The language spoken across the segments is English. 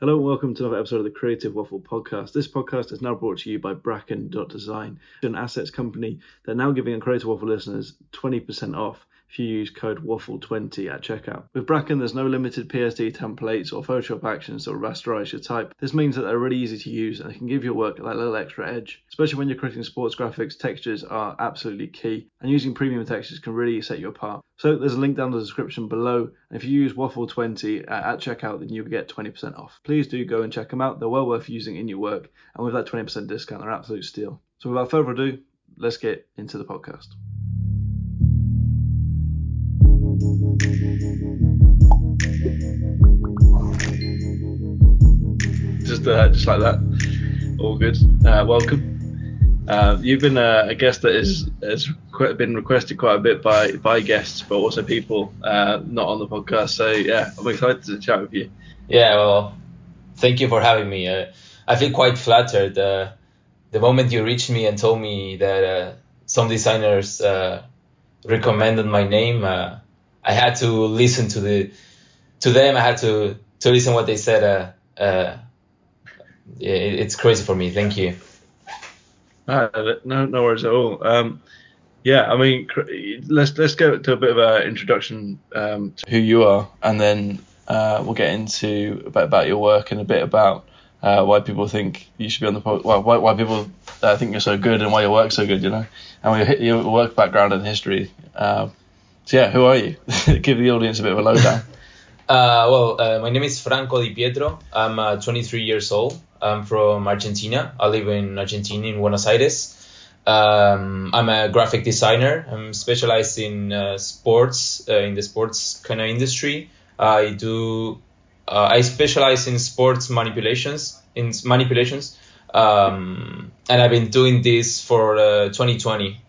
Hello and welcome to another episode of the Creative Waffle Podcast. This podcast is now brought to you by Bracken.design, an assets company. They're now giving Creative Waffle listeners 20% off if you use code WAFFLE20 at checkout. With Bracken, there's no limited PSD templates or Photoshop actions that will rasterize your type. This means that they're really easy to use and they can give your work that little extra edge. Especially when you're creating sports graphics, textures are absolutely key, and using premium textures can really set you apart. So there's a link down in the description below, and if you use WAFFLE20 at checkout, then you'll get 20% off. Please do go and check them out. They're well worth using in your work, and with that 20% discount, they're absolute steal. So without further ado, let's get into the podcast. Just like that, all good. Welcome. You've been a guest that has been requested quite a bit by guests, but also people not on the podcast. So yeah, I'm excited to chat with you. Yeah, well, thank you for having me. I feel quite flattered. The moment you reached me and told me that some designers recommended my name, I had to listen to them. I had to listen what they said. It's crazy for me. Thank you. No worries at all. Yeah, I mean, let's go to a bit of an introduction to who you are, and then we'll get into a bit about your work and a bit about why people think you should be on the podcast. Well, why people think you're so good and why your work's so good, you know, and your work background and history. So yeah, who are you? Give the audience a bit of a lowdown. My name is Franco Di Pietro. I'm 23 years old. I'm from Argentina. I live in Argentina, in Buenos Aires. I'm a graphic designer. I'm specialized in sports, in the sports kind of industry. I specialize in sports manipulations. And I've been doing this for 2020,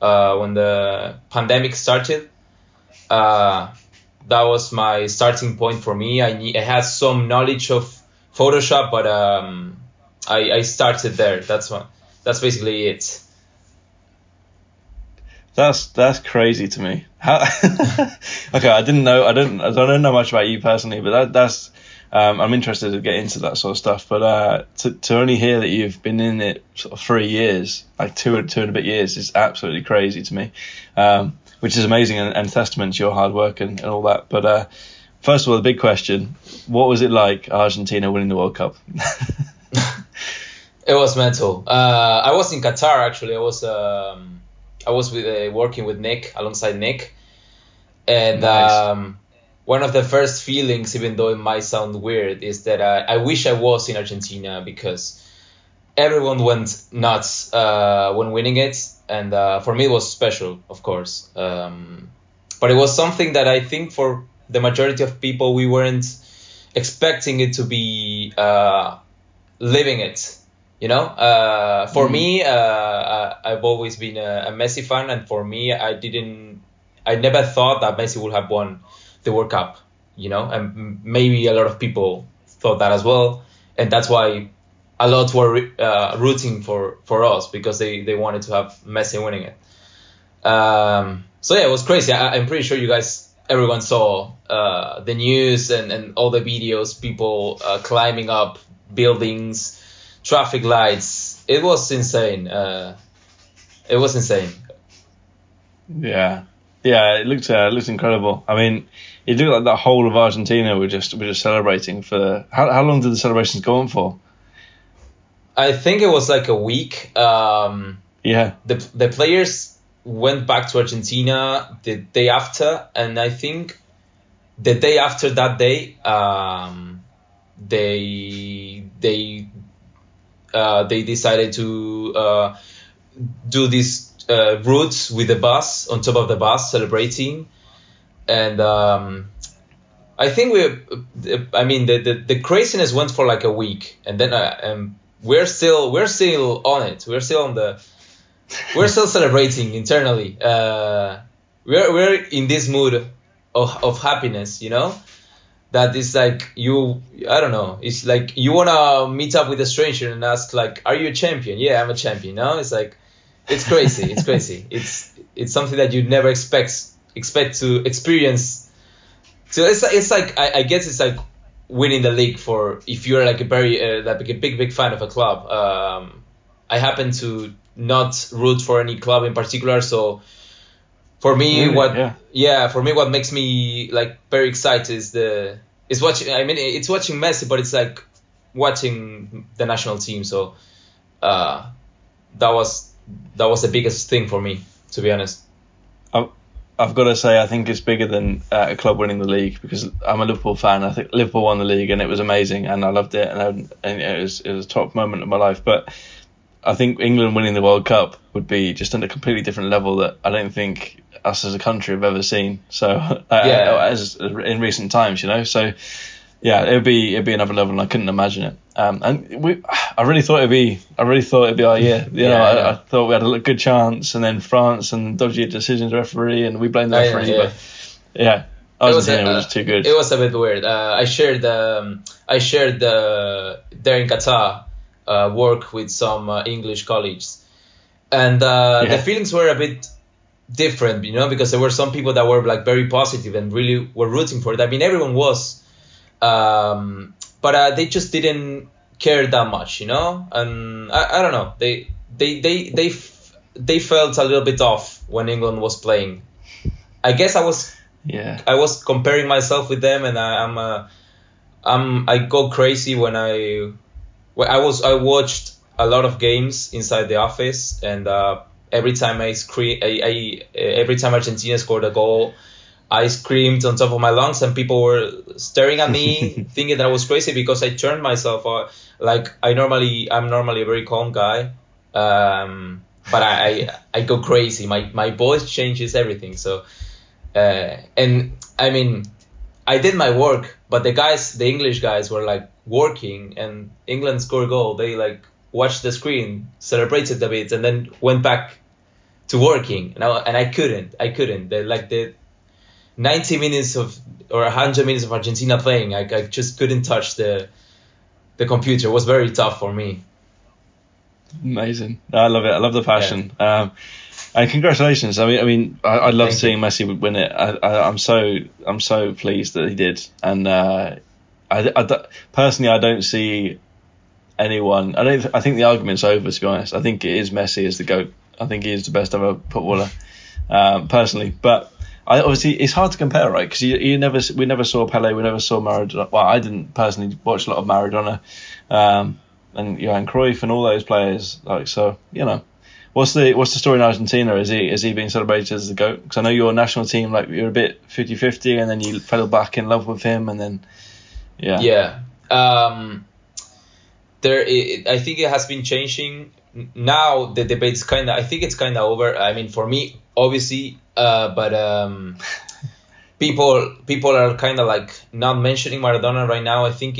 when the pandemic started. That was my starting point for me. I had some knowledge of Photoshop, but I started there. That's basically it. That's crazy to me. Okay, I don't know much about you personally, but that's I'm interested to get into that sort of stuff. But to only hear that you've been in it sort of 3 years, like two and a bit years, is absolutely crazy to me, which is amazing and testament to your hard work and all that. But first of all, the big question: what was it like Argentina winning the World Cup? It was mental. I was in Qatar actually. I was working with Nick, alongside Nick, and nice. One of the first feelings, even though it might sound weird, is that I wish I was in Argentina because everyone went nuts when winning it, and for me it was special, of course. But it was something that I think for the majority of people, we weren't expecting it to be living it, you know. For me, I've always been a Messi fan, and for me, I never thought that Messi would have won the World Cup, you know, and maybe a lot of people thought that as well, and that's why a lot were rooting for us because they wanted to have Messi winning it. So yeah, it was crazy. I'm pretty sure you guys. Everyone saw the news and all the videos, people climbing up buildings, traffic lights. It was insane. Yeah, it looked incredible. I mean, it looked like the whole of Argentina were just celebrating for... How long did the celebrations go on for? I think it was like a week. Yeah. The players... went back to Argentina the day after, and I think the day after that day, they decided to do these routes with the bus, on top of the bus, celebrating, and I think the craziness went for like a week, and then we're still on it. We're still celebrating internally. We're in this mood of happiness, you know, that is like I don't know. It's like you wanna meet up with a stranger and ask like, "Are you a champion?" Yeah, I'm a champion. No, it's like it's crazy. It's crazy. It's something that you never expect to experience. So it's like I guess it's like winning the league for, if you're like a very like a big fan of a club. I happen to not root for any club in particular, so for me, really? What makes me like very excited is watching Messi, but it's like watching the national team. So that was the biggest thing for me, to be honest. I've got to say, I think it's bigger than a club winning the league, because I'm a Liverpool fan. I think Liverpool won the league and it was amazing and I loved it, and it was a top moment of my life. But I think England winning the World Cup would be just on a completely different level that I don't think us as a country have ever seen. So as in recent times, you know. So yeah, it'd be another level, and I couldn't imagine it. I really thought it'd be our year. You know, I thought we had a good chance, and then France and dodgy decisions, referee, and we blamed the referee. Yeah. But yeah, it was too good. It was a bit weird. I shared there in Qatar work with some English colleagues, and the feelings were a bit different, you know, because there were some people that were like very positive and really were rooting for it. I mean, everyone was. But they just didn't care that much, you know. And I don't know. They felt a little bit off when England was playing. I guess I was comparing myself with them, and I go crazy when I watched a lot of games inside the office, and every time Argentina scored a goal, I screamed on top of my lungs, and people were staring at me, thinking that I was crazy because I turned myself. Like I'm normally a very calm guy, but I go crazy. My voice changes everything. So, and I mean, I did my work, but the English guys, were like working, and England scored a goal. They like watched the screen, celebrated a bit, and then went back to working. And I couldn't. They like the 90 minutes of or 100 minutes of Argentina playing, I just couldn't touch the computer. It was very tough for me. Amazing. I love it. I love the passion. Yeah. And congratulations. I mean, I love seeing Messi win it. I'm so pleased that he did. And personally, I don't see anyone. I think the argument's over, to be honest. I think it is Messi is the GOAT. I think he is the best ever footballer, personally. But obviously, it's hard to compare, right? Because we never saw Pele, we never saw Maradona. Well, I didn't personally watch a lot of Maradona, and Johan Cruyff and all those players. Like, so, you know, what's the story in Argentina? Is he being celebrated as the GOAT? Because I know your national team, like, you're a bit 50-50, and then you fell back in love with him, and then I think it has been changing. Now the debate's kind of over. I mean, for me, obviously. But people are kind of like not mentioning Maradona right now. I think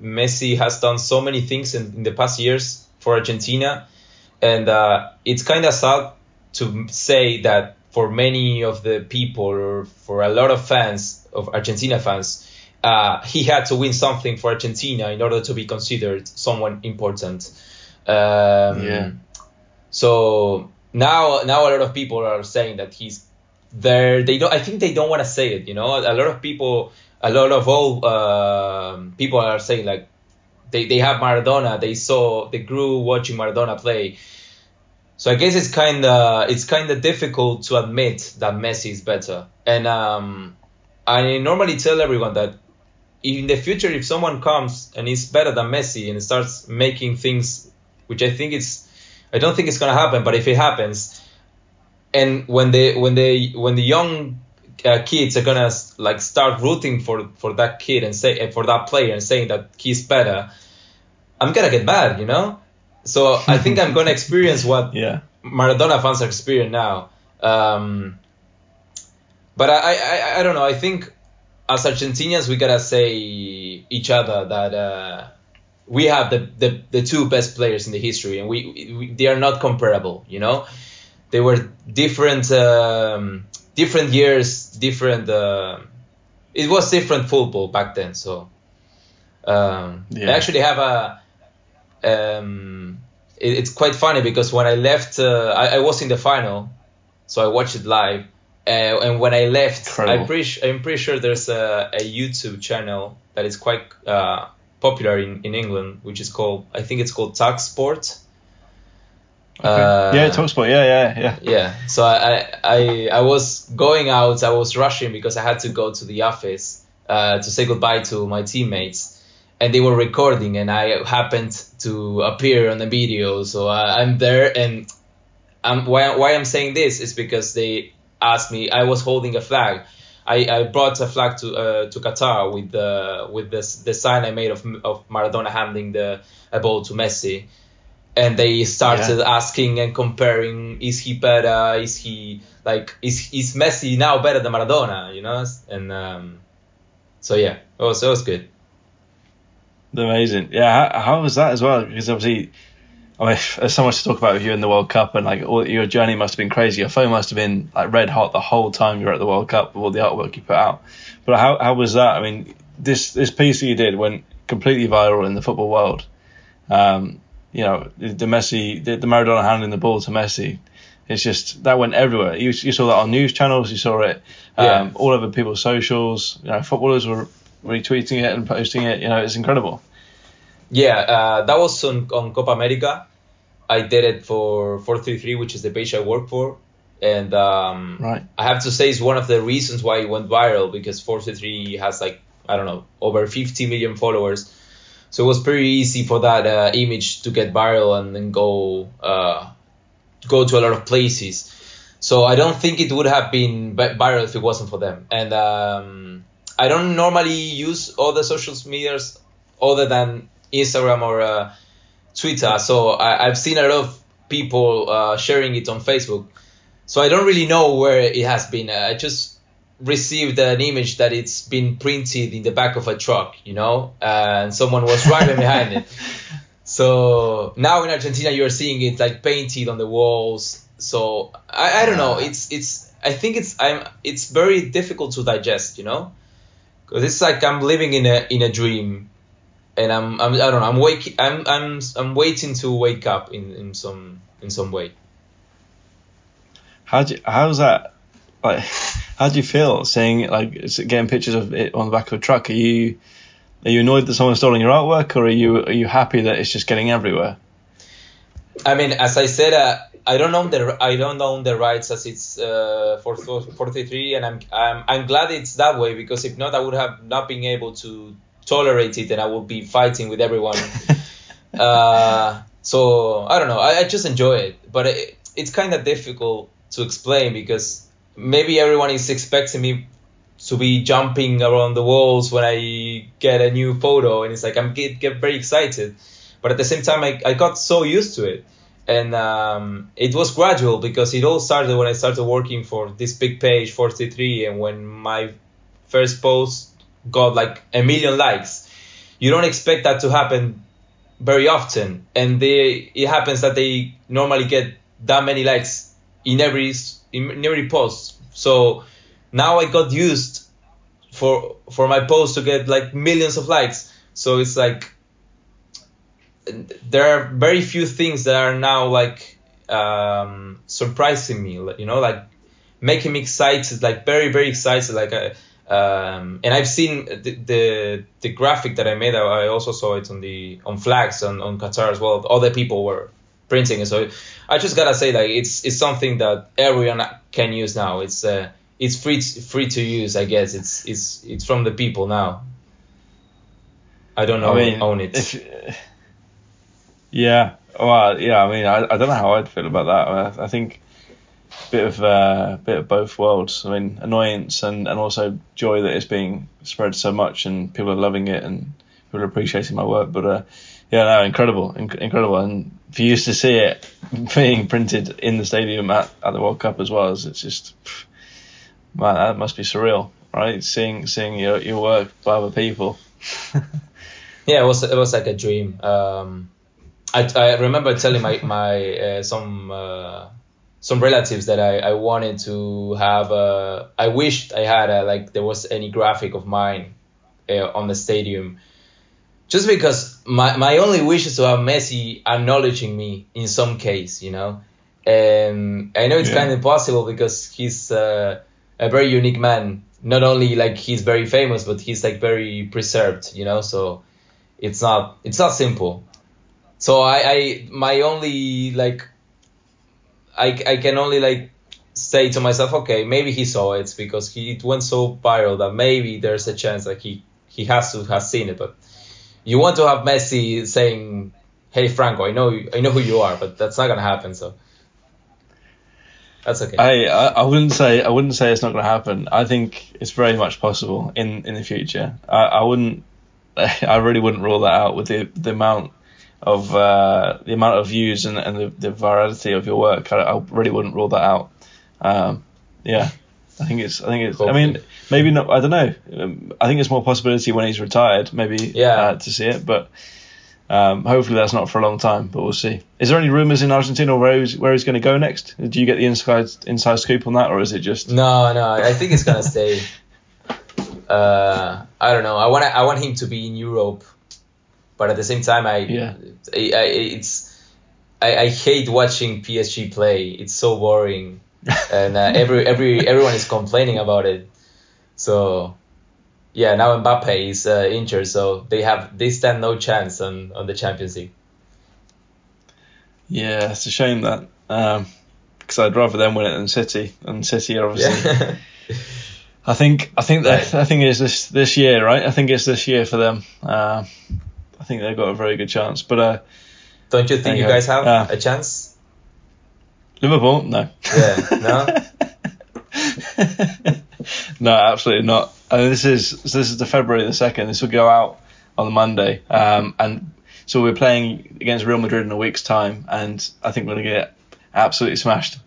Messi has done so many things in the past years for Argentina, and it's kind of sad to say that for many of the people, or for a lot of fans of Argentina fans, he had to win something for Argentina in order to be considered someone important. So now a lot of people are saying that he's there. I think they don't want to say it, you know. A lot of old people are saying, like, they have Maradona, they grew watching Maradona play. So I guess it's kind of difficult to admit that Messi is better. And I normally tell everyone that in the future, if someone comes and is better than Messi and starts making things, which I don't think it's gonna happen, but if it happens, and when the young kids are gonna like start rooting for that kid and say for that player and saying that he's better, I'm gonna get mad, you know. So I think I'm gonna experience what Maradona fans are experiencing now. But I don't know. I think as Argentinians, we gotta say each other that we have the two best players in the history, and they are not comparable, you know. They were different years, different. It was different football back then. So I actually have a. It's quite funny because when I left, I was in the final, so I watched it live, And when I left, I'm pretty sure there's a YouTube channel that is quite popular in England, which is called, I think it's called Talk Sport. Okay. Talk Sport. Yeah. So I was going out. I was rushing because I had to go to the office to say goodbye to my teammates. And they were recording, and I happened to appear on the video. So I'm there, and why I'm saying this is because they asked me. I was holding a flag. I brought a flag to Qatar with the sign I made of Maradona handing a ball to Messi, and they started asking and comparing: is he better? Is he is Messi now better than Maradona? You know, and so yeah, it was good. Amazing. Yeah, how was that as well? Because obviously, there's so much to talk about with you in the World Cup, and like all your journey must have been crazy. Your phone must have been like red hot the whole time you were at the World Cup with all the artwork you put out. But how was that? I mean, this piece that you did went completely viral in the football world. You know, the Maradona handing the ball to Messi. It's just that went everywhere. You saw that on news channels. You saw it all over people's socials. You know, footballers were retweeting it and posting it, you know, it's incredible. Yeah, that was on Copa America. I did it for 433, which is the page I work for, and I have to say it's one of the reasons why it went viral, because 433 has over 50 million followers, so it was pretty easy for that image to get viral and then go to a lot of places. So I don't think it would have been viral if it wasn't for them, and I don't normally use other social medias other than Instagram or Twitter, so I've seen a lot of people sharing it on Facebook. So I don't really know where it has been. I just received an image that it's been printed in the back of a truck, you know, and someone was driving behind it. So now in Argentina, you're seeing it like painted on the walls. So I don't know. It's very difficult to digest, you know. It's like I'm living in a dream, and I'm waiting to wake up in some way. How's that? Like, how do you feel seeing getting pictures of it on the back of a truck? Are you annoyed that someone's stolen your artwork, or are you happy that it's just getting everywhere? I mean, as I said, I don't own the rights as it's for 433, and I'm glad it's that way, because if not, I would have not been able to tolerate it, and I would be fighting with everyone. So I don't know. I just enjoy it, but it's kind of difficult to explain, because maybe everyone is expecting me to be jumping around the walls when I get a new photo, and it's like I'm get very excited, but at the same time, I got so used to it. And it was gradual, because it all started when I started working for this big page, 433, and when my first post got 1 million likes. You don't expect that to happen very often, and it happens that they normally get that many likes in every post. So now I got used for my post to get millions of likes. So it's there are very few things that are now surprising me, you know, making me excited, very, very excited. And I've seen the graphic that I made. I also saw it on flags on Qatar as well. Other people were printing it. So I just gotta say, it's something that everyone can use now. It's free to use, I guess. It's from the people now. I don't know. I mean, own it. Yeah, well, yeah. I mean, I don't know how I'd feel about that. I think a bit of both worlds. I mean, annoyance and also joy that it's being spread so much and people are loving it and people are appreciating my work. But incredible. And for you to see it being printed in the stadium at the World Cup as well, it's just, man, that must be surreal, right? Seeing your work by other people. Yeah, it was like a dream. I remember telling some relatives that I wanted to have I wished I had there was any graphic of mine on the stadium, just because my only wish is to have Messi acknowledging me in some case, you know. And I know it's kind of impossible because he's a very unique man. Not only like he's very famous, but he's like very preserved, you know. So it's not simple. So I can only like say to myself, okay, maybe he saw it because it went so viral that maybe there's a chance that he has to have seen it. But you want to have Messi saying, "Hey Franco, I know who you are," but that's not gonna happen. So that's okay. I wouldn't say it's not gonna happen. I think it's very much possible in the future. I really wouldn't rule that out with the amount of views and the virality of your work. I really wouldn't rule that out. I think it's. Cool. I mean, maybe not. I don't know. I think it's more possibility when he's retired, maybe. Yeah. To see it, but hopefully that's not for a long time. But we'll see. Is there any rumours in Argentina where he's going to go next? Do you get the inside scoop on that, or is it just? No. I think it's going to stay. I don't know. I want him to be in Europe, but at the same time, I hate watching PSG play. It's so boring. And everyone is complaining about it. So, yeah, now Mbappe is injured, so they stand no chance on the Champions League. Yeah, it's a shame that because I'd rather them win it than City, and City are obviously. Yeah. I think it's this year, right? I think it's this year for them. I think they've got a very good chance, but don't you think you guys have a chance? Liverpool? No. Yeah, no? No, absolutely not. I mean, this is the February the 2nd. This will go out on the Monday. And so we're playing against Real Madrid in a week's time, and I think we're going to get absolutely smashed.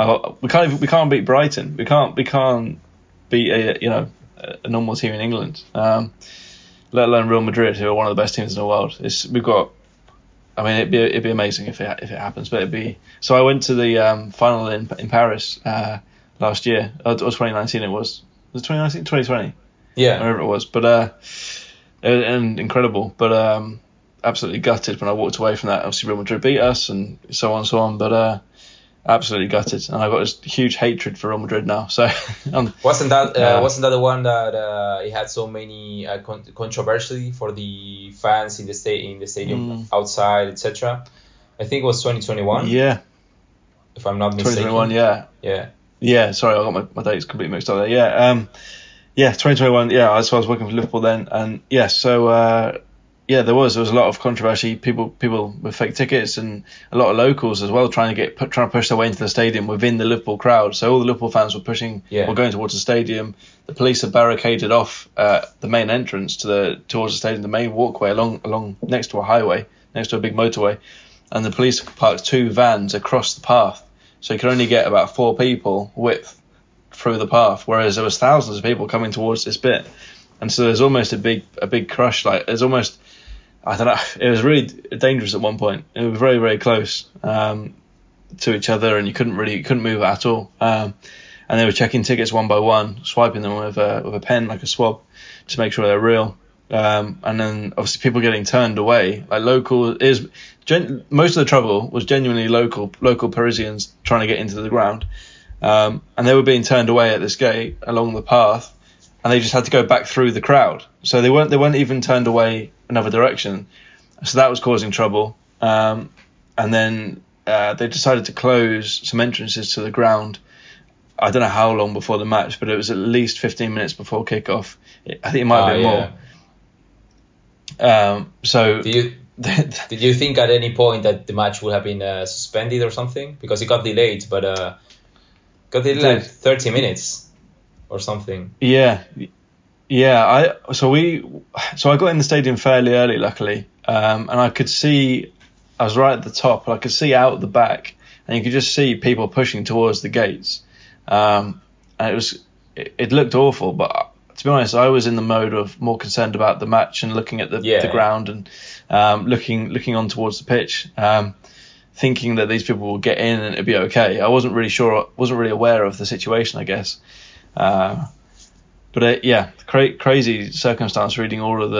We can't beat Brighton. We can't beat a normal team in England, let alone Real Madrid, who are one of the best teams in the world. It'd be amazing if it happens, but it'd be. So I went to the final in Paris last year, or 2019 it was. Was it 2019? 2020? Yeah. Whenever it was, but and incredible, but absolutely gutted when I walked away from that. Obviously, Real Madrid beat us, and so on, but absolutely gutted, and I've got this huge hatred for Real Madrid now. So wasn't that the one that it had so many controversy for the fans in the stadium outside, etc. I think it was 2021. Yeah, if I'm not mistaken. 2021. Yeah. Sorry, I got my dates completely mixed up there. Yeah. 2021. Yeah, so I was working for Liverpool then, and yeah, so. There was a lot of controversy. People with fake tickets and a lot of locals as well trying to push their way into the stadium within the Liverpool crowd. So all the Liverpool fans were going towards the stadium. The police have barricaded off the main entrance towards the stadium, the main walkway along next to a highway, next to a big motorway, and the police parked two vans across the path. So you could only get about four people width through the path, whereas there was thousands of people coming towards this bit. And so there's almost a big crush. Like there's almost. I don't know. It was really dangerous at one point. It was very, very close to each other, and you couldn't move at all. And they were checking tickets one by one, swiping them with a pen like a swab to make sure they're real. And then obviously people getting turned away. Like most of the trouble was genuinely local Parisians trying to get into the ground, and they were being turned away at this gate along the path. And they just had to go back through the crowd, so they weren't even turned away another direction. So that was causing trouble. And then they decided to close some entrances to the ground. I don't know how long before the match, but it was at least 15 minutes before kickoff. I think it might have been more. So did you think at any point that the match would have been suspended or something, because it got delayed? But got delayed like 30 minutes. Or something. Yeah. So I got in the stadium fairly early, luckily, and I was right at the top, and I could see out the back, and you could just see people pushing towards the gates, and it looked awful. But to be honest, I was in the mode of more concerned about the match and looking at the ground and looking on towards the pitch, thinking that these people will get in and it'd be okay. I wasn't really sure, wasn't really aware of the situation, I guess. Crazy circumstance. Reading all of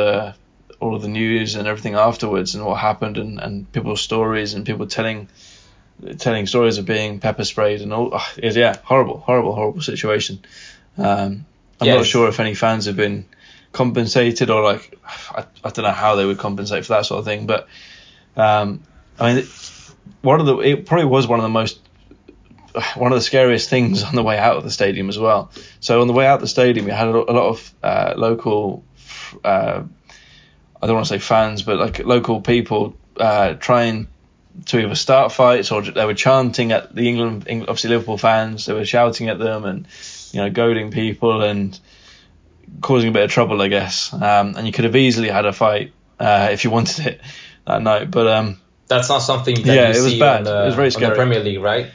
the news and everything afterwards, and what happened, and people's stories, and people telling stories of being pepper sprayed, and all. Horrible situation. I'm not sure if any fans have been compensated, or like I don't know how they would compensate for that sort of thing, but I mean, it probably was one of the scariest things on the way out of the stadium as well. So on the way out of the stadium, you had a lot of local, I don't want to say fans, but like local people trying to either start fights, or they were chanting at the England, obviously Liverpool fans. They were shouting at them and, you know, goading people and causing a bit of trouble, I guess. And you could have easily had a fight if you wanted it that night, but that's not something that you see it was bad. It was very scary. On the Premier League, right?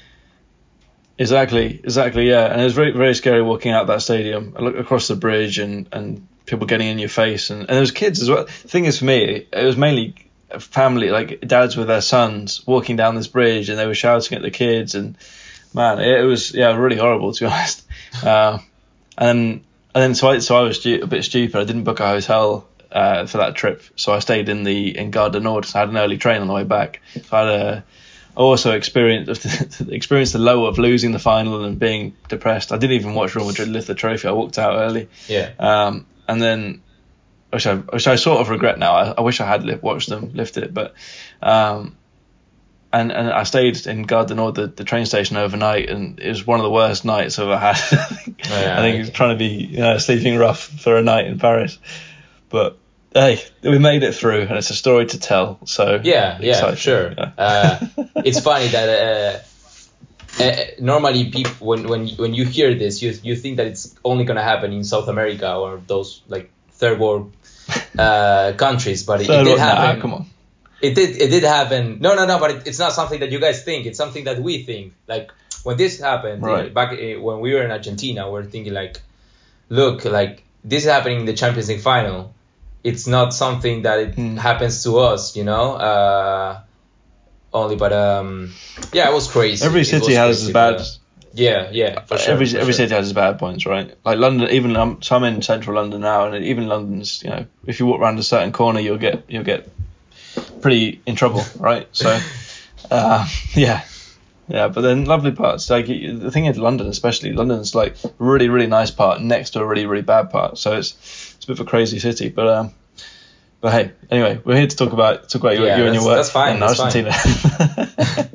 Exactly, yeah. And it was very, very scary walking out that stadium, across the bridge, and people getting in your face, and there was kids as well. The thing is, for me, it was mainly family, like dads with their sons walking down this bridge, and they were shouting at the kids, and man, it was really horrible, to be honest. And then I was a bit stupid. I didn't book a hotel for that trip, so I stayed in Gare du Nord. So I had an early train on the way back. So I also experienced the low of losing the final and being depressed. I didn't even watch Real Madrid lift the trophy. I walked out early. Yeah. And then, which I sort of regret now. I wish I had watched them lift it, but and I stayed in Gare du Nord, the train station, overnight, and it was one of the worst nights I've ever had. I think trying to be sleeping rough for a night in Paris, but. Hey, we made it through, and it's a story to tell. So yeah, sure. Yeah. It's funny that normally people, when you hear this, you think that it's only gonna happen in South America or those like third world countries, but it did happen. Come on. It did happen. No. But it's not something that you guys think. It's something that we think. Like when this happened back when we were in Argentina, we're thinking like, look, like this is happening in the Champions League final. It's not something that happens to us, you know. It was crazy. Every city has its bad. For sure. Every city has its bad points, right? Like London, even so I'm in central London now, and even London's, you know, if you walk around a certain corner, you'll get pretty in trouble, right? So, But then lovely parts. Like the thing is, London, especially London's like really, really nice part next to a really, really bad part. So it's a bit of a crazy city, but hey, anyway, we're here to talk about you and your work. That's fine. In Argentina. That's fine.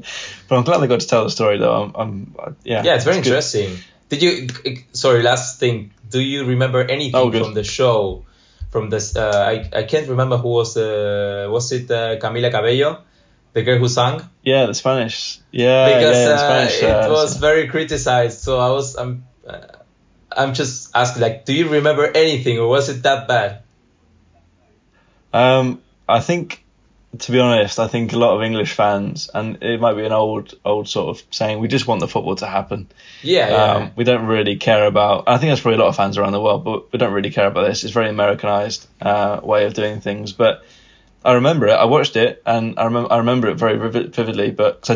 But I'm glad they got to tell the story, though. It's very interesting. Good. Last thing. Do you remember anything from the show? From this, I can't remember who was was it Camila Cabello, the girl who sang? Yeah, the Spanish. Yeah, because it was very criticized. So I'm just asking, like, do you remember anything, or was it that bad? I think, to be honest, a lot of English fans, and it might be an old sort of saying, we just want the football to happen. Yeah. We don't really care about. I think that's probably a lot of fans around the world, but we don't really care about this. It's a very Americanized way of doing things. But I remember it. I watched it, and I remember it very vividly. But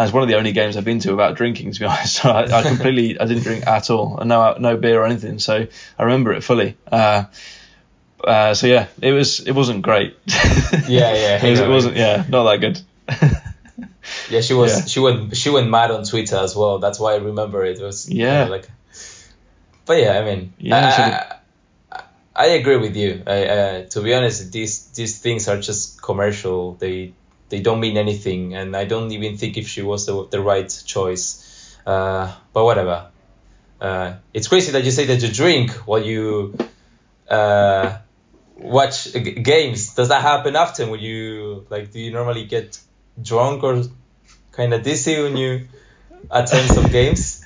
it's one of the only games I've been to without drinking, to be honest. So I didn't drink at all, and no beer or anything. So I remember it fully. It wasn't great. Not that good. Yeah, she went mad on Twitter as well. That's why I remember it. It was but yeah, I mean, I agree with you. To be honest, these things are just commercial. They don't mean anything, and I don't even think if she was the right choice. But whatever. It's crazy that you say that you drink while you watch games. Does that happen often? When you do you normally get drunk or kind of dizzy when you attend some games?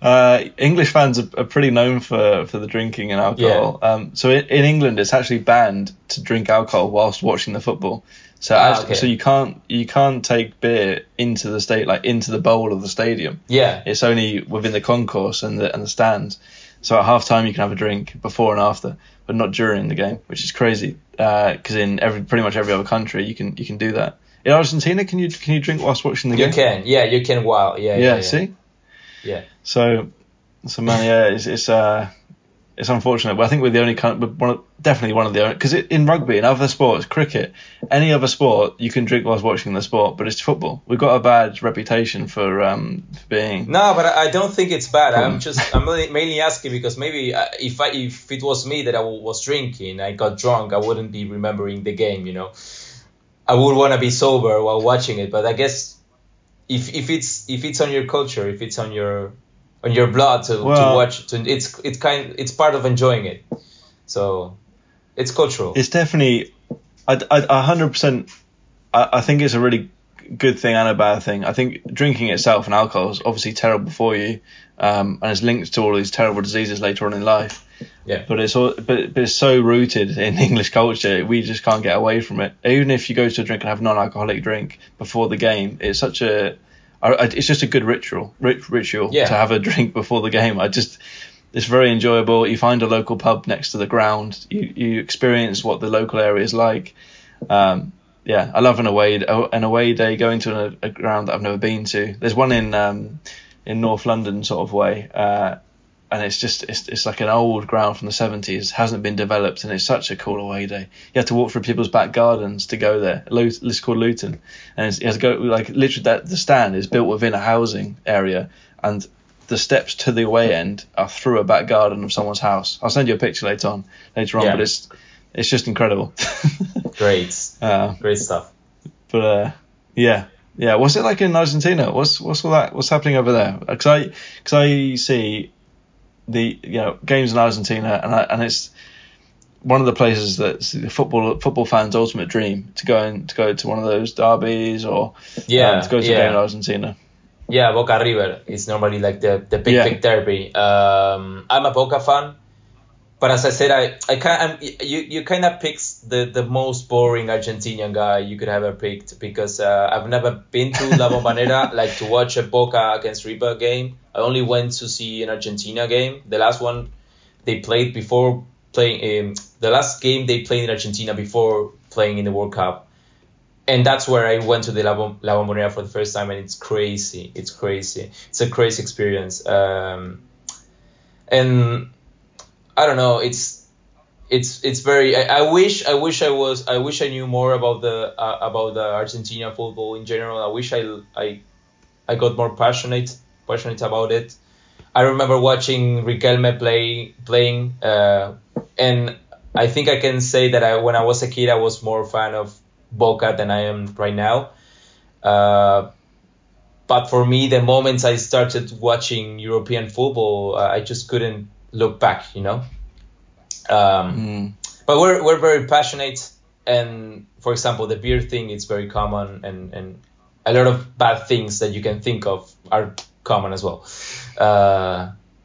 English fans are pretty known for the drinking and alcohol. So in England, it's actually banned to drink alcohol whilst watching the football. So so you can't take beer into the state, like into the bowl of the stadium. Yeah, it's only within the concourse and the stands. So at halftime you can have a drink before and after, but not during the game, which is crazy. Because in pretty much every other country you can do that. In Argentina, can you drink whilst watching the game? You can. Wow. Yeah. See. Yeah. So man, it's It's unfortunate, but I think we're the only country, definitely one of the only, because in rugby and other sports, cricket, any other sport, you can drink whilst watching the sport, but it's football. We've got a bad reputation for being. No, but I don't think it's bad. I'm mainly asking because maybe if it was me that I was drinking, I got drunk, I wouldn't be remembering the game, you know. I would want to be sober while watching it, but I guess if it's on your culture, if it's on your blood to watch, it's part of enjoying it, so it's cultural. It's definitely 100%. I think it's a really good thing and a bad thing. I think drinking itself and alcohol is obviously terrible for you, and it's linked to all these terrible diseases later on in life. Yeah. But it's so rooted in English culture, we just can't get away from it. Even if you go to a drink and have a non-alcoholic drink before the game, it's such a it's just a good ritual to have a drink before the game. It's very enjoyable. You find a local pub next to the ground. You experience what the local area is like. I love an away day, going to a ground that I've never been to. There's one in North London sort of way, and it's like an old ground from the 70s, hasn't been developed, and it's such a cool away day. You have to walk through people's back gardens to go there. It's called Luton, and you have to go, like, literally the stand is built within a housing area, and the steps to the away end are through a back garden of someone's house. I'll send you a picture later on, but it's just incredible. Great, great stuff. But yeah, what's it like in Argentina? What's all that? What's happening over there? Because I see the games in Argentina, and it's one of the places that's the football fans' ultimate dream to go to one of those derbies or to go to a game in Argentina. Yeah, Boca River is normally like the big derby. I'm a Boca fan, but as I said, you kind of picked the most boring Argentinian guy you could have ever picked, because I've never been to La Bombonera like to watch a Boca against River game. I only went to see an Argentina game. The last one they played in Argentina before playing in the World Cup, and that's where I went to the La Bombonera for the first time, and it's crazy. It's crazy. It's a crazy experience. And I don't know. It's very. I wish I knew more about the Argentina football in general. I wish I got more passionate about it. I remember watching Riquelme playing, and I think I can say that when I was a kid, I was more a fan of Boca than I am right now. But for me, the moment I started watching European football, I just couldn't look back, you know. But we're very passionate, and for example, the beer thing, it's very common, and a lot of bad things that you can think of are common as well.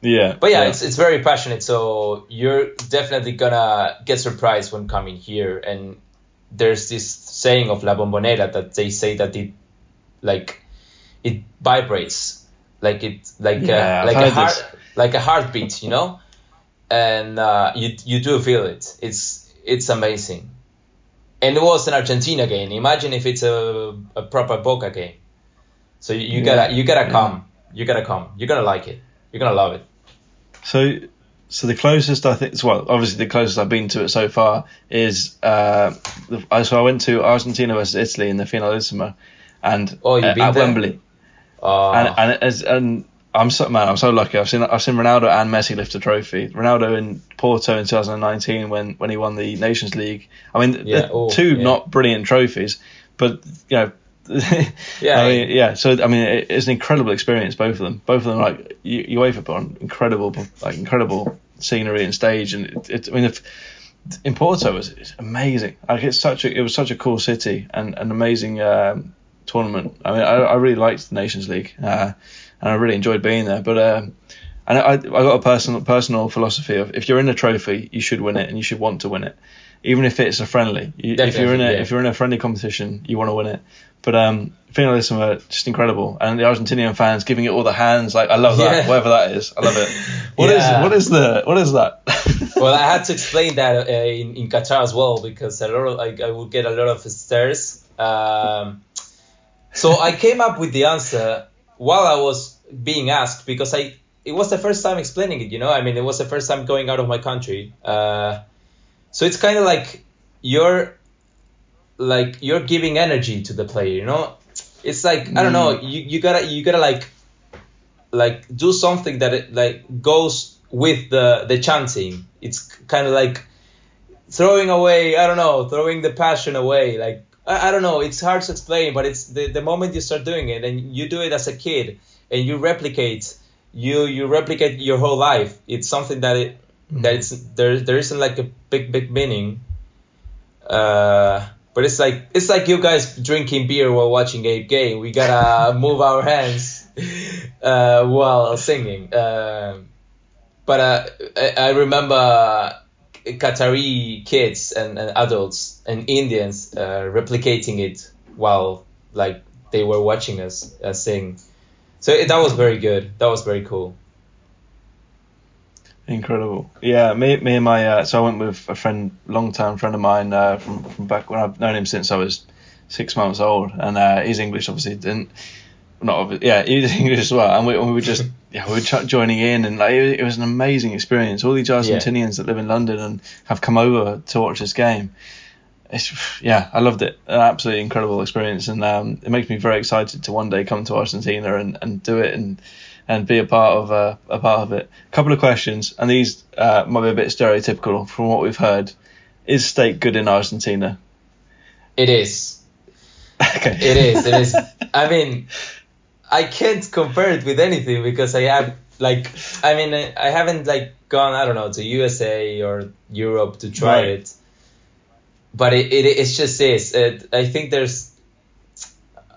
It's very passionate, so you're definitely gonna get surprised when coming here. And there's this saying of La Bombonera that they say that it vibrates like a heartbeat, you know, and you do feel it. It's amazing. And it was an Argentina game. Imagine if it's a proper Boca game. So you gotta come. You gotta come. You're gonna like it. You're gonna love it. So the closest I think, obviously the closest I've been to it so far is I went to Argentina versus Italy in the Finalissima, and at Wembley. And I'm so lucky. I've seen Ronaldo and Messi lift a trophy. Ronaldo in Porto in 2019 when he won the Nations League. I mean, not brilliant trophies, but you know. It's an incredible experience, both of them, like UEFA put on incredible scenery and stage, and in Porto it's amazing. Like it was such a cool city, and an amazing tournament. I mean, I really liked the Nations League, and I really enjoyed being there, but and I got a personal philosophy of, if you're in a trophy, you should win it, and you should want to win it, even if it's a friendly. If you're in a friendly competition, you want to win it. But Finalissima are just incredible, and the Argentinian fans giving it all the hands, like I love that, whatever that is, I love it. What is that? Well, I had to explain that in Qatar as well, because I would get a lot of stares. So I came up with the answer while I was being asked, because I it was the first time explaining it, you know? I mean, it was the first time going out of my country. So it's kind of like you're giving energy to the player, you know? It's like, I don't know, you gotta like do something that it, like goes with the chanting. It's kind of like throwing away, I don't know, throwing the passion away. Like, I don't know, it's hard to explain, but it's the moment you start doing it and you do it as a kid and you replicate, you replicate your whole life. It's something that there isn't like a big meaning. But it's like you guys drinking beer while watching a game. We gotta move our hands while singing. But I remember Qatari kids and adults and Indians replicating it while like they were watching us sing. So that was very good. That was very cool. Incredible. Yeah, me and my so I went with a friend, long-time friend of mine from back when. I've known him since I was 6 months old, and he's English, obviously. He's English as well. And we were just joining in, and like it was an amazing experience. All these Argentinians that live in London and have come over to watch this game. I loved it. An absolutely incredible experience, and it makes me very excited to one day come to Argentina and do it and be a part of it. A couple of questions, and these might be a bit stereotypical from what we've heard. Is steak good in Argentina? It is. Okay. It is. I mean, I can't compare it with anything because I haven't like gone, I don't know, to USA or Europe to try it. But it's just is. I think there's.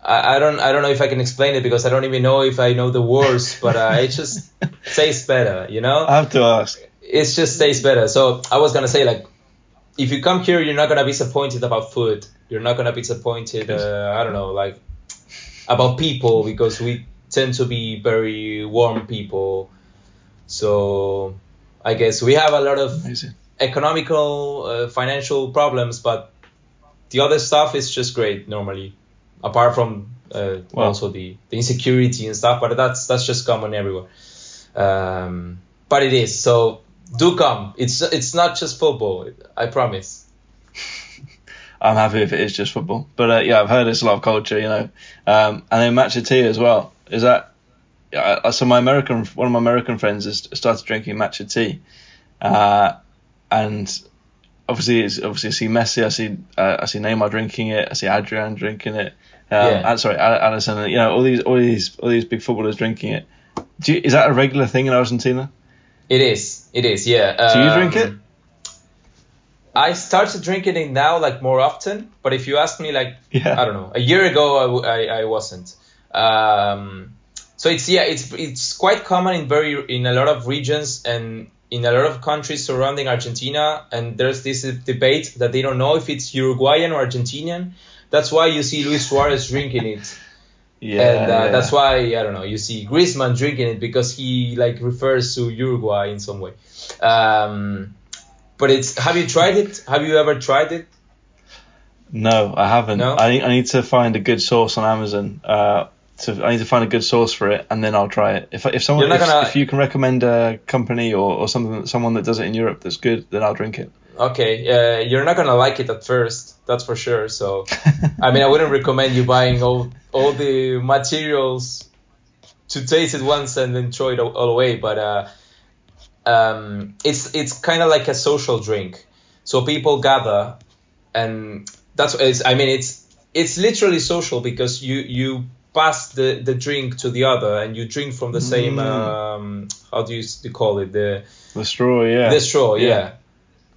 I don't know if I can explain it because I don't even know if I know the words, but it just tastes better, you know? I have to ask. It just tastes better. So I was going to say, like, if you come here, you're not going to be disappointed about food. You're not going to be disappointed, I don't know, like, about people because we tend to be very warm people. So I guess we have a lot of economical, financial problems, but the other stuff is just great normally. Apart from also the insecurity and stuff, but that's just common everywhere. But it is, so do come. It's not just football, I promise. I'm happy if it is just football, but I've heard it's a lot of culture, you know. And then matcha tea as well. Is that so? One of my American friends has started drinking matcha tea, and. Obviously, I see Messi, I see Neymar drinking it, I see Adrian drinking it. Alisson, you know, all these big footballers drinking it. Is that a regular thing in Argentina? It is. Yeah. Do you drink it? I started drinking it now, like more often. But if you ask me, like I don't know, a year ago I wasn't. So it's quite common in a lot of regions and. In a lot of countries surrounding Argentina, and there's this debate that they don't know if it's Uruguayan or Argentinian. That's why you see Luis Suarez drinking it. That's why, I don't know, you see Griezmann drinking it because he like refers to Uruguay in some way. But it's, have you tried it? Have you ever tried it? No, I haven't. No? I need to find a good source on Amazon. I need to find a good source for it, and then I'll try it. If you can recommend a company or someone that does it in Europe that's good, then I'll drink it. Okay, you're not gonna like it at first, that's for sure. So, I mean, I wouldn't recommend you buying all the materials to taste it once and then throw it all away. But it's kind of like a social drink, so people gather, and that's. It's literally social because you pass the drink to the other, and you drink from the same. How do you call it? The straw, yeah. The straw, yeah.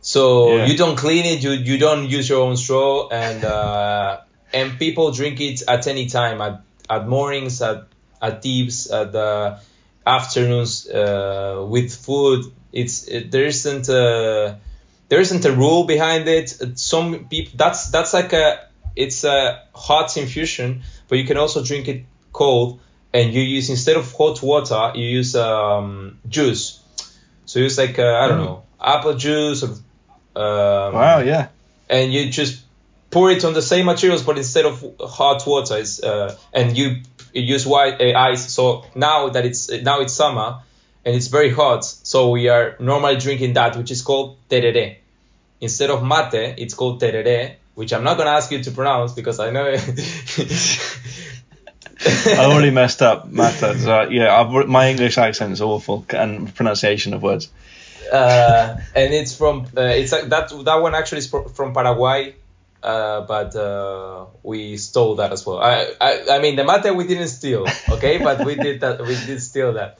So you don't clean it. You don't use your own straw, and people drink it at any time, at mornings, at eves, at the afternoons, with food. There isn't a rule behind it. Some people that's like it's a hot infusion. But you can also drink it cold, and you use, instead of hot water, you use juice. So it's like, I don't know, apple juice. Or, wow, yeah. And you just pour it on the same materials, but instead of hot water, and you use ice. So now it's summer, and it's very hot, so we are normally drinking that, which is called tereré. Instead of mate, it's called tereré, which I'm not going to ask you to pronounce because I know it. I already messed up mate. So, yeah, my English accent is awful and pronunciation of words. And it's from it's like that one actually is from Paraguay, but we stole that as well. I mean the mate we didn't steal, okay, but we did that. We did steal that.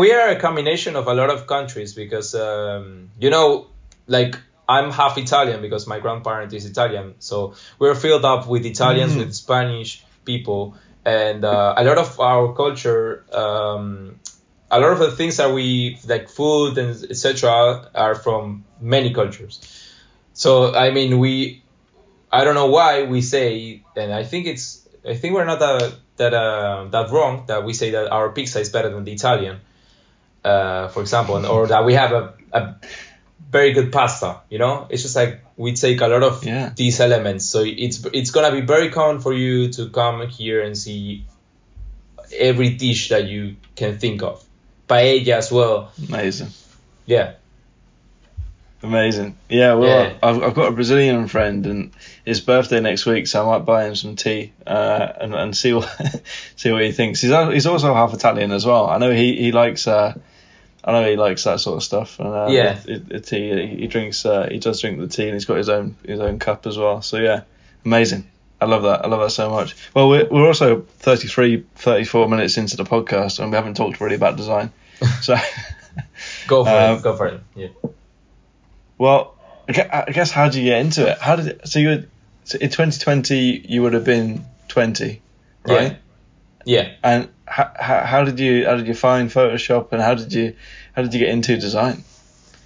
We are a combination of a lot of countries because you know, like I'm half Italian because my grandparent is Italian, so we're filled up with Italians, with Spanish people, and a lot of our culture. A lot of the things that we like, food and etc., are from many cultures. So I mean, I don't know why we say, and I think we're not that wrong that we say that our pizza is better than the Italian, for example, or that we have a very good pasta. You know, it's just like we take a lot of these elements. So it's gonna be very common for you to come here and see every dish that you can think of. Paella as well. Amazing. Yeah. Amazing. Yeah, well, yeah. I've got a Brazilian friend and his birthday next week, so I might buy him some tea and see what he thinks. He's also half Italian as well. I know he likes that sort of stuff. And, yeah. The tea he does drink the tea, and he's got his own cup as well. So yeah, amazing. I love that so much. Well, we're also 34 minutes into the podcast, and we haven't talked really about design. So go for it. Yeah. Well, I guess how did you get into it? So in 2020 you would have been 20, right? Yeah. And how did you find Photoshop, and how did you get into design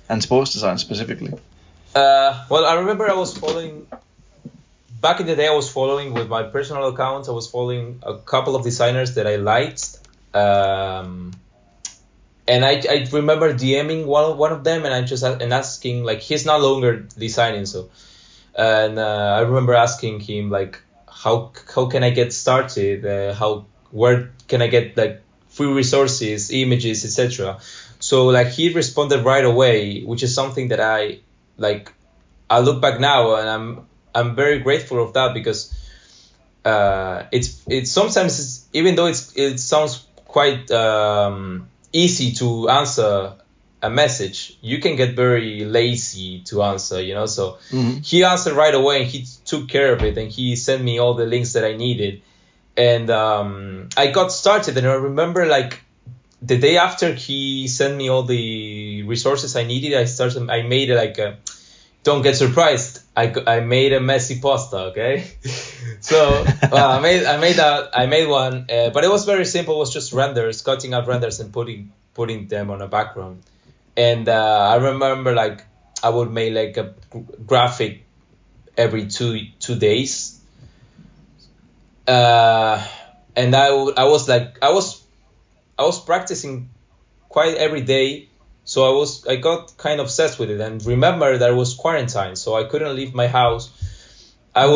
and sports design specifically? Well, I remember I was following. Back in the day, I was following with my personal account. I was following a couple of designers that I liked, and I remember DMing one of them, and asking, like, he's no longer designing, so, and I remember asking him like, how can I get started? Where can I get like free resources, images, etc. So like he responded right away, which is something that I look back now and I'm very grateful of that because it's sometimes even though it sounds quite easy to answer a message, you can get very lazy to answer, you know. So he answered right away, and he took care of it, and he sent me all the links that I needed, and I got started. And I remember like the day after he sent me all the resources I needed, I made like a. Don't get surprised. I made a messy pasta, okay? So I made one, but it was very simple. It was just renders, cutting out renders and putting them on a background. And I remember like I would make like a graphic every two days. And I was practicing quite every day. So I got kind of obsessed with it, and remember that it was quarantine, so I couldn't leave my house. I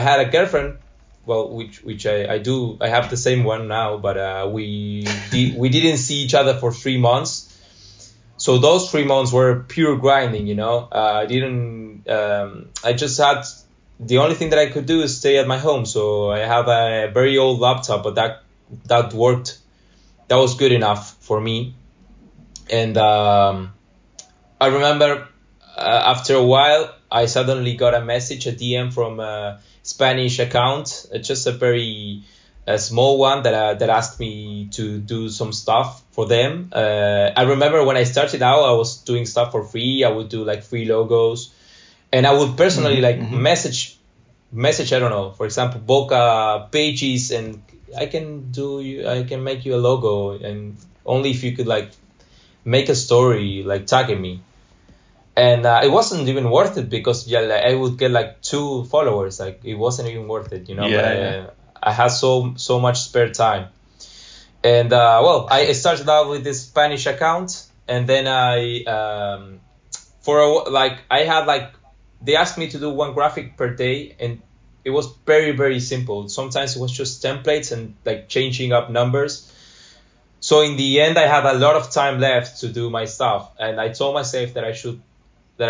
had a girlfriend, well, which I do. I have the same one now, but we didn't see each other for 3 months. So those 3 months were pure grinding, you know. I just had the only thing that I could do is stay at my home. So I have a very old laptop, but that worked. That was good enough for me. And I remember after a while, I suddenly got a DM from a Spanish account, just a very small one that asked me to do some stuff for them. I remember when I started out, I was doing stuff for free. I would do like free logos, and I would personally message, I don't know, for example, Boca pages, and I can make you a logo, and only if you could like make a story, like tagging me. And it wasn't even worth it because I would get like 2 followers. Like it wasn't even worth it, you know. Yeah, but I had so much spare time, and I started out with this Spanish account, and then they asked me to do one graphic per day, and it was very, very simple. Sometimes it was just templates and like changing up numbers. So in the end, I have a lot of time left to do my stuff. And I told myself that I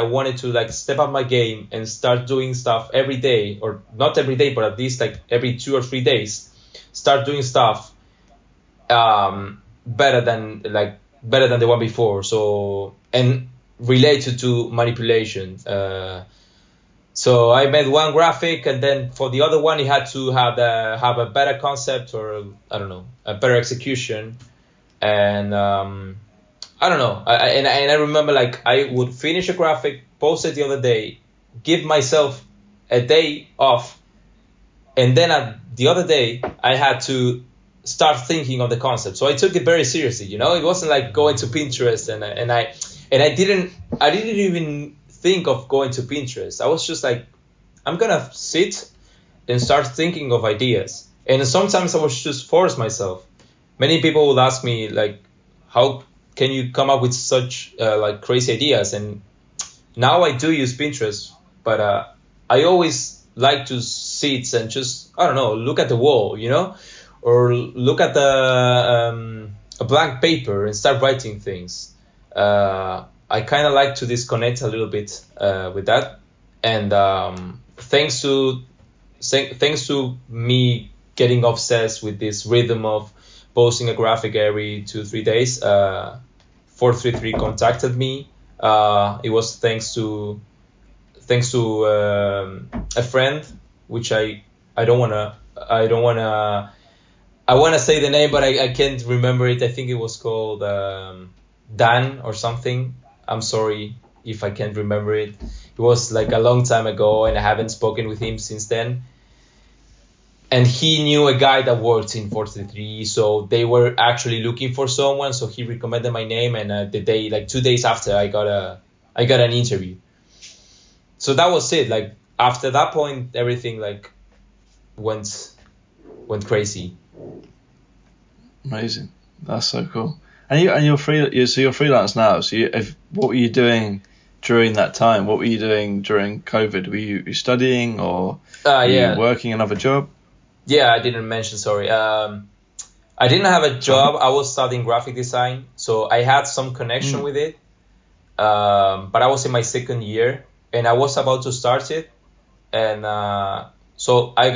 wanted to like step up my game and start doing stuff every day, or not every day, but at least like every 2 or 3 days, start doing stuff better than the one before. So, and related to manipulation. So I made one graphic, and then for the other one, it had to have a better concept, or I don't know, a better execution. And I don't know. And I remember like I would finish a graphic, post it the other day, give myself a day off, and then the other day I had to start thinking of the concept. So I took it very seriously. You know, it wasn't like going to Pinterest and I didn't even think of going to Pinterest. I was just like, I'm gonna sit and start thinking of ideas. And sometimes I was just force myself. Many people will ask me like, how can you come up with such like crazy ideas? And now I do use Pinterest, but I always like to sit and just, I don't know, look at the wall, you know, or look at a blank paper and start writing things. I kind of like to disconnect a little bit with that. And thanks to me getting obsessed with this rhythm of posting a graphic every 2-3 days, 433 contacted me. It was thanks to a friend, which I want to say the name, but I can't remember it. I think it was called Dan or something. I'm sorry if I can't remember it. It was like a long time ago, and I haven't spoken with him since then. And he knew a guy that worked in 433, so they were actually looking for someone. So he recommended my name, and the day, like 2 days after, I got an interview. So that was it. Like after that point, everything like went crazy. Amazing. That's so cool. And you're freelance now. So what were you doing during that time? What were you doing during COVID? Were you studying, or were you working another job? Yeah, I didn't mention, sorry. I didn't have a job. I was studying graphic design, so I had some connection with it. But I was in my second year, and I was about to start it. And so I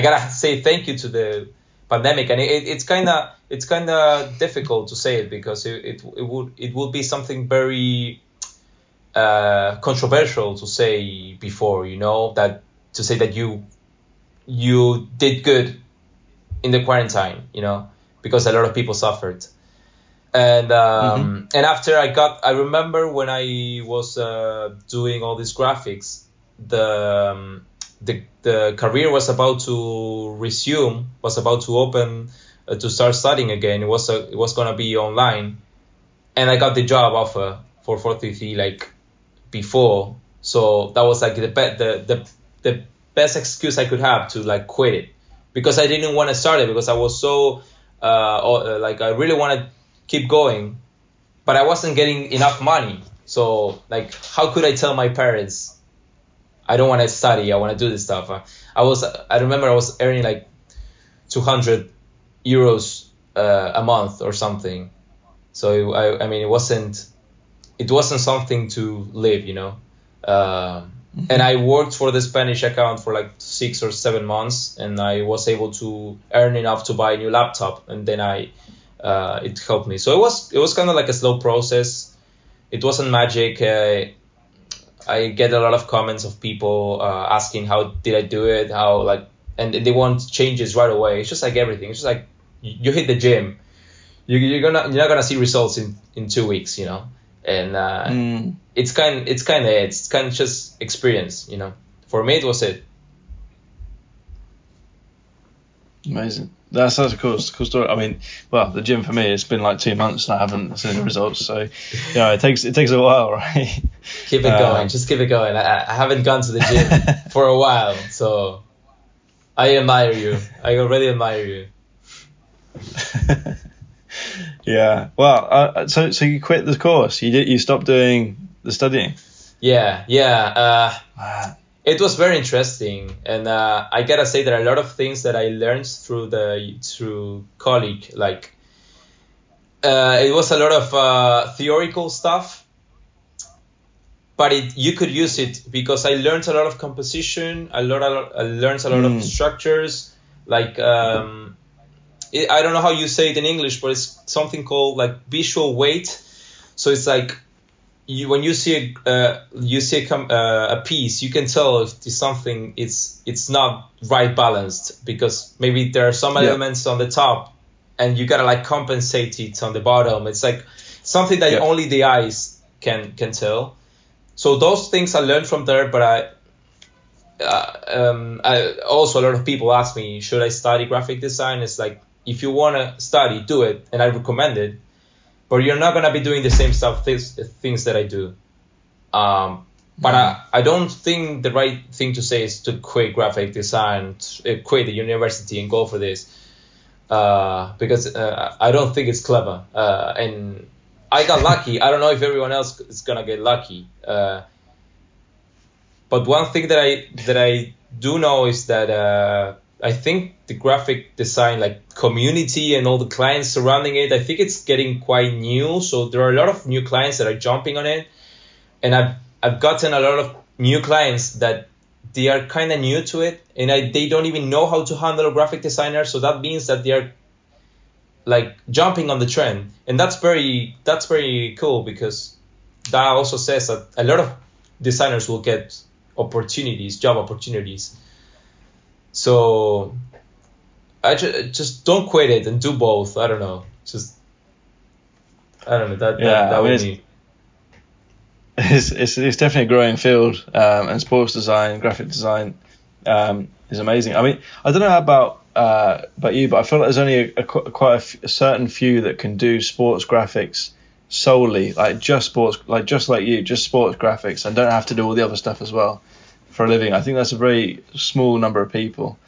gotta say thank you to the pandemic. And it's kind of difficult to say it, because it would be something very controversial to say before, you know, that to say that you did good in the quarantine, you know, because a lot of people suffered. And and after I remember when I was doing all these graphics, the career was about to open to start studying again. It was gonna be online, and I got the job offer for 433 like before. So that was like the best excuse I could have to like quit it, because I didn't want to start it, because I was so like I really want to keep going, but I wasn't getting enough money. So like, how could I tell my parents I don't want to study, I want to do this stuff? I remember I was earning like 200 euros a month or something. So I mean it wasn't something to live, you know. And I worked for the Spanish account for like 6 or 7 months, and I was able to earn enough to buy a new laptop, and then it helped me. So it was kind of like a slow process. It wasn't magic. I get a lot of comments of people asking how did I do it, how like, and they want changes right away. It's just like everything. It's just like you hit the gym, you're not gonna see results in 2 weeks, you know. And it's kind of just experience, you know. For me, it was it. Amazing. That's a cool story. I mean, well, the gym for me, it's been like 2 months and I haven't seen the results. So, you know, it takes a while, right? Keep it going. Just keep it going. I haven't gone to the gym for a while, so I admire you. I already admire you. Yeah. Well, so you quit the course. You stopped doing the studying. Yeah. It was very interesting, and I gotta say that a lot of things that I learned through college, like It was a lot of theoretical stuff, but you could use it because I learned a lot of composition. I learned a lot of structures. Like I don't know how you say it in English, but it's something called like visual weight. So it's like when you see a piece, you can tell if it's not right balanced because maybe there are some elements on the top and you gotta like compensate it on the bottom. It's like something that only the eyes can tell. So those things I learned from there, but I also a lot of people ask me, should I study graphic design? It's like, if you want to study, do it, and I recommend it, but you're not going to be doing the same stuff, things that I do. But I don't think the right thing to say is to quit graphic design, quit the university and go for this, because I don't think it's clever. And I got lucky. I don't know if everyone else is going to get lucky. But one thing that I do know is that I think the graphic design like community and all the clients surrounding it, I think it's getting quite new. So there are a lot of new clients that are jumping on it, and I've gotten a lot of new clients that they are kind of new to it, and they don't even know how to handle a graphic designer. So that means that they are like jumping on the trend, and that's very cool because that also says that a lot of designers will get job opportunities. So I just don't quit it and do both. I don't know. It's definitely a growing field, and sports design, graphic design, is amazing. I mean, I don't know about you, but I feel like there's only a certain few that can do sports graphics solely, like just sports, just sports graphics, and don't have to do all the other stuff as well for a living. I think that's a very small number of people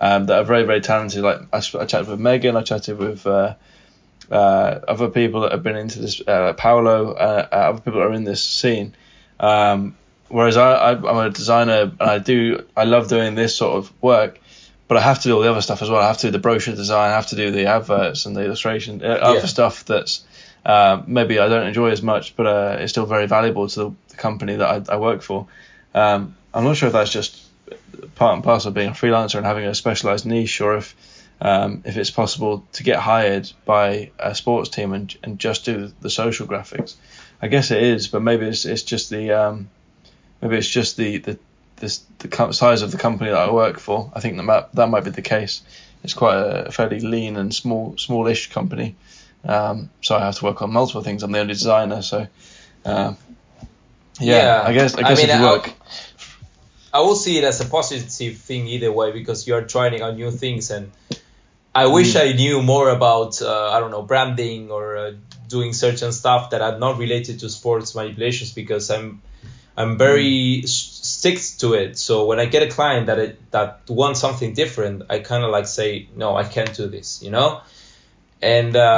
that are very, very talented. Like I chatted with Megan, I chatted with other people that have been into this, Paolo, other people that are in this scene. Whereas I'm a designer, and I love doing this sort of work, but I have to do all the other stuff as well. I have to do the brochure design, I have to do the adverts and the illustration, other stuff that's maybe I don't enjoy as much, but it's still very valuable to the company that I work for. I'm not sure if that's just part and parcel of being a freelancer and having a specialised niche, or if it's possible to get hired by a sports team and just do the social graphics. I guess it is, but maybe it's just the size of the company that I work for. I think that might be the case. It's quite a fairly lean and smallish company. So I have to work on multiple things. I'm the only designer, so I guess if you work. I will see it as a positive thing either way, because you're trying on new things, and I wish I knew more about branding or doing certain stuff that are not related to sports manipulations, because I'm very sticks to it. So when I get a client that wants something different, I kind of like say, no, I can't do this, you know. And there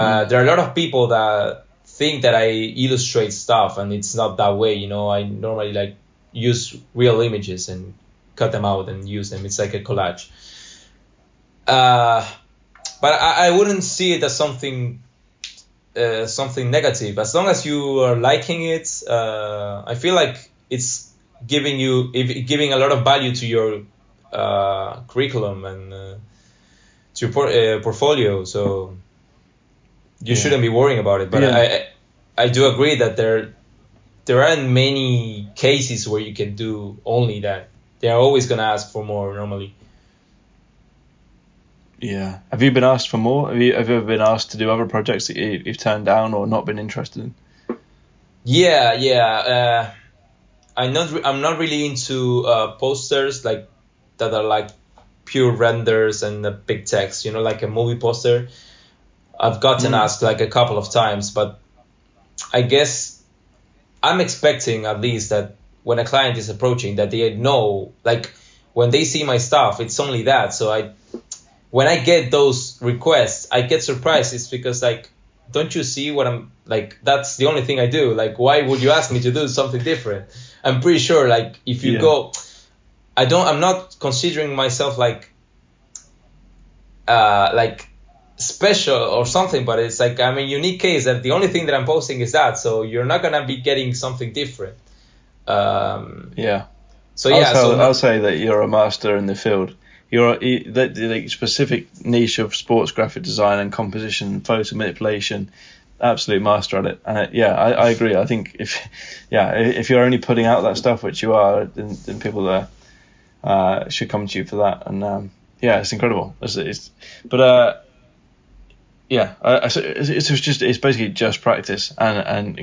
are a lot of people that think that I illustrate stuff, and it's not that way, you know. I normally like use real images and cut them out and use them. It's like a collage. But I wouldn't see it as something negative. As long as you are liking it, I feel like it's giving a lot of value to your curriculum and to your portfolio. So you shouldn't be worrying about it, but I do agree that there aren't many cases where you can do only that. They're always going to ask for more normally. Yeah. Have you been asked for more? Have you ever been asked to do other projects that you've turned down or not been interested in? Yeah. I'm not really into posters like that are like pure renders and the big text, you know, like a movie poster. I've gotten asked like a couple of times, but I guess I'm expecting at least that when a client is approaching that they know, like when they see my stuff, it's only that. So when I get those requests, I get surprised. It's because like, don't you see what I'm like? That's the only thing I do. Like, why would you ask me to do something different? I'm pretty sure like if you go, I'm not considering myself like special or something, but it's like I'm a unique case that the only thing that I'm posting is that, so you're not gonna be getting something different. I'll say that you're a master in the field. The specific niche of sports graphic design and composition, photo manipulation, absolute master at it. And I agree. I think if you're only putting out that stuff, which you are, then people there should come to you for that. And it's incredible. It's basically just practice and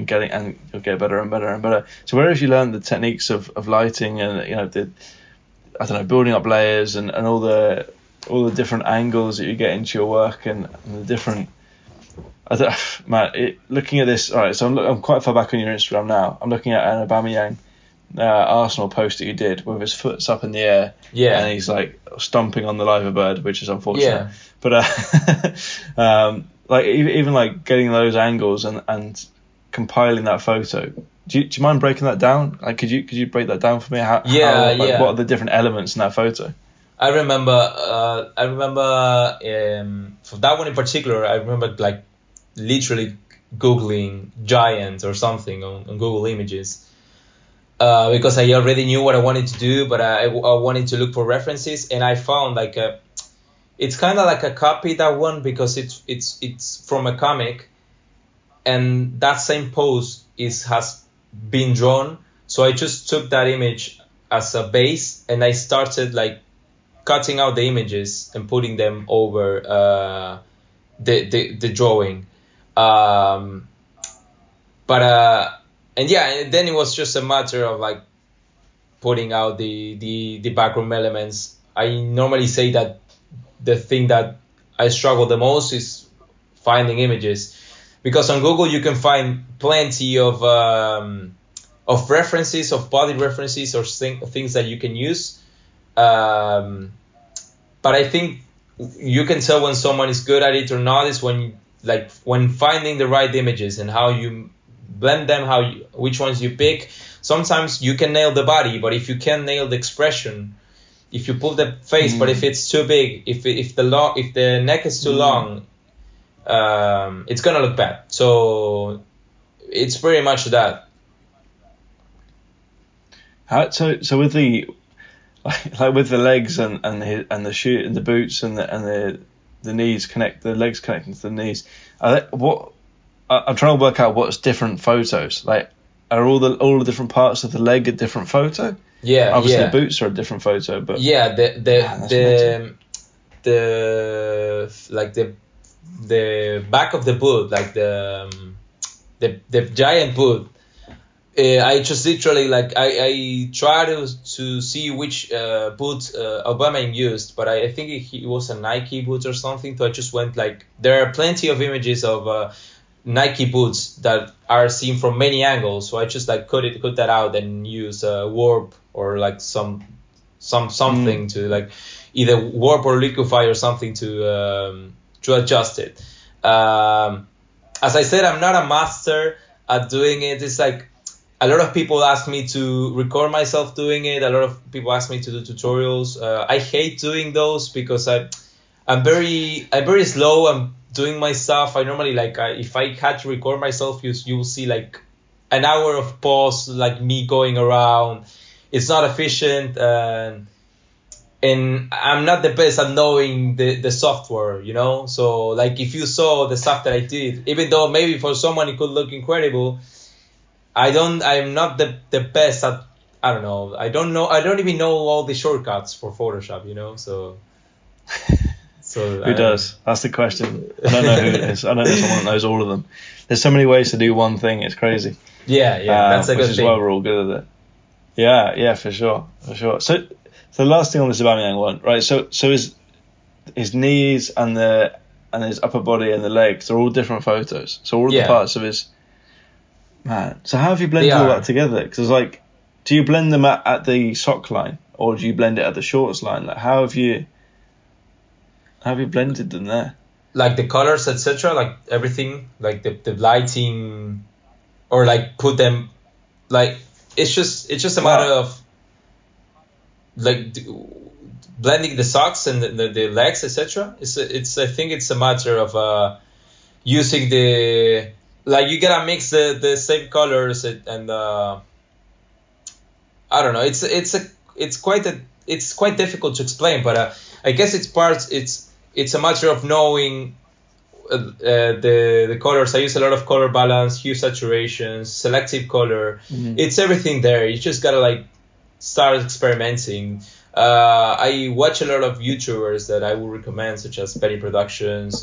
you'll get better and better and better. So where have you learned the techniques of lighting and building up layers and all the different angles that you get into your work and the different. Looking at this, all right. So I'm quite far back on your Instagram now. I'm looking at an Aubameyang Arsenal post that you did with his foot's up in the air, and he's like stomping on the liver bird, which is unfortunate. Yeah. But getting those angles and compiling that photo. Do you mind breaking that down? Like, could you break that down for me? What are the different elements in that photo? I remember for that one in particular. I remember like literally googling giant or something on Google Images because I already knew what I wanted to do, but I wanted to look for references, and I found like it's kind of like a copy, that one, because it's from a comic, and that same pose has been drawn. So I just took that image as a base, and I started like cutting out the images and putting them over the drawing. And then it was just a matter of like putting out the background elements. I normally say that the thing that I struggle the most is finding images, because on Google you can find plenty of references, of body references, or things that you can use. But I think you can tell when someone is good at it or not is when finding the right images and how you blend them, which ones you pick. Sometimes you can nail the body, but if you can nail the expression, if you pull the face, but if it's too big, if the neck is too long, it's gonna look bad. So it's pretty much that. So with the with the legs and the shoe and the boots and the knees connecting to the knees. I'm trying to work out what's different photos. Like, are all the different parts of the leg a different photo? Yeah, obviously the boots are a different photo, but the back of the boot, like the giant boot. I just literally I tried to see which boot Aubameyang used, but I think it was a Nike boot or something. So I just went like, there are plenty of images of Nike boots that are seen from many angles. So I just like cut that out and use a warp or like something to like either warp or liquefy or something to adjust it. As I said, I'm not a master at doing it. It's like, a lot of people ask me to record myself doing it. A lot of people ask me to do tutorials. I hate doing those because I'm very slow. I'm doing my stuff. I normally if I had to record myself, you will see like an hour of pause, like me going around. It's not efficient, and I'm not the best at knowing the software, you know. So like if you saw the stuff that I did, even though maybe for someone it could look incredible, I'm not the best at, I don't even know all the shortcuts for Photoshop, you know, so who does? That's the question. I don't know who it is. I don't know someone that knows all of them. There's so many ways to do one thing. It's crazy. Yeah. That's a good thing. Which is why we're all good at it. Yeah, for sure. So the last thing on this Aubameyang one, right? So his knees and his upper body and the legs are all different photos. So all of the parts of his. Man, so how have you blended all that together? Because it's like, do you blend them at the sock line, or do you blend it at the shorts line? Like, how have you blended them there? Like the colors, etc. Like everything, like the lighting, or like put them, like it's just a matter of like blending the socks and the legs, etc. It's I think it's a matter of using the, like, you gotta mix the same colors and I don't know. It's quite difficult to explain, but I guess it's a matter of knowing the colors. I use a lot of color balance, hue saturation, selective color. Mm-hmm. It's everything there. You just gotta like start experimenting. I watch a lot of YouTubers that I would recommend, such as Penny Productions,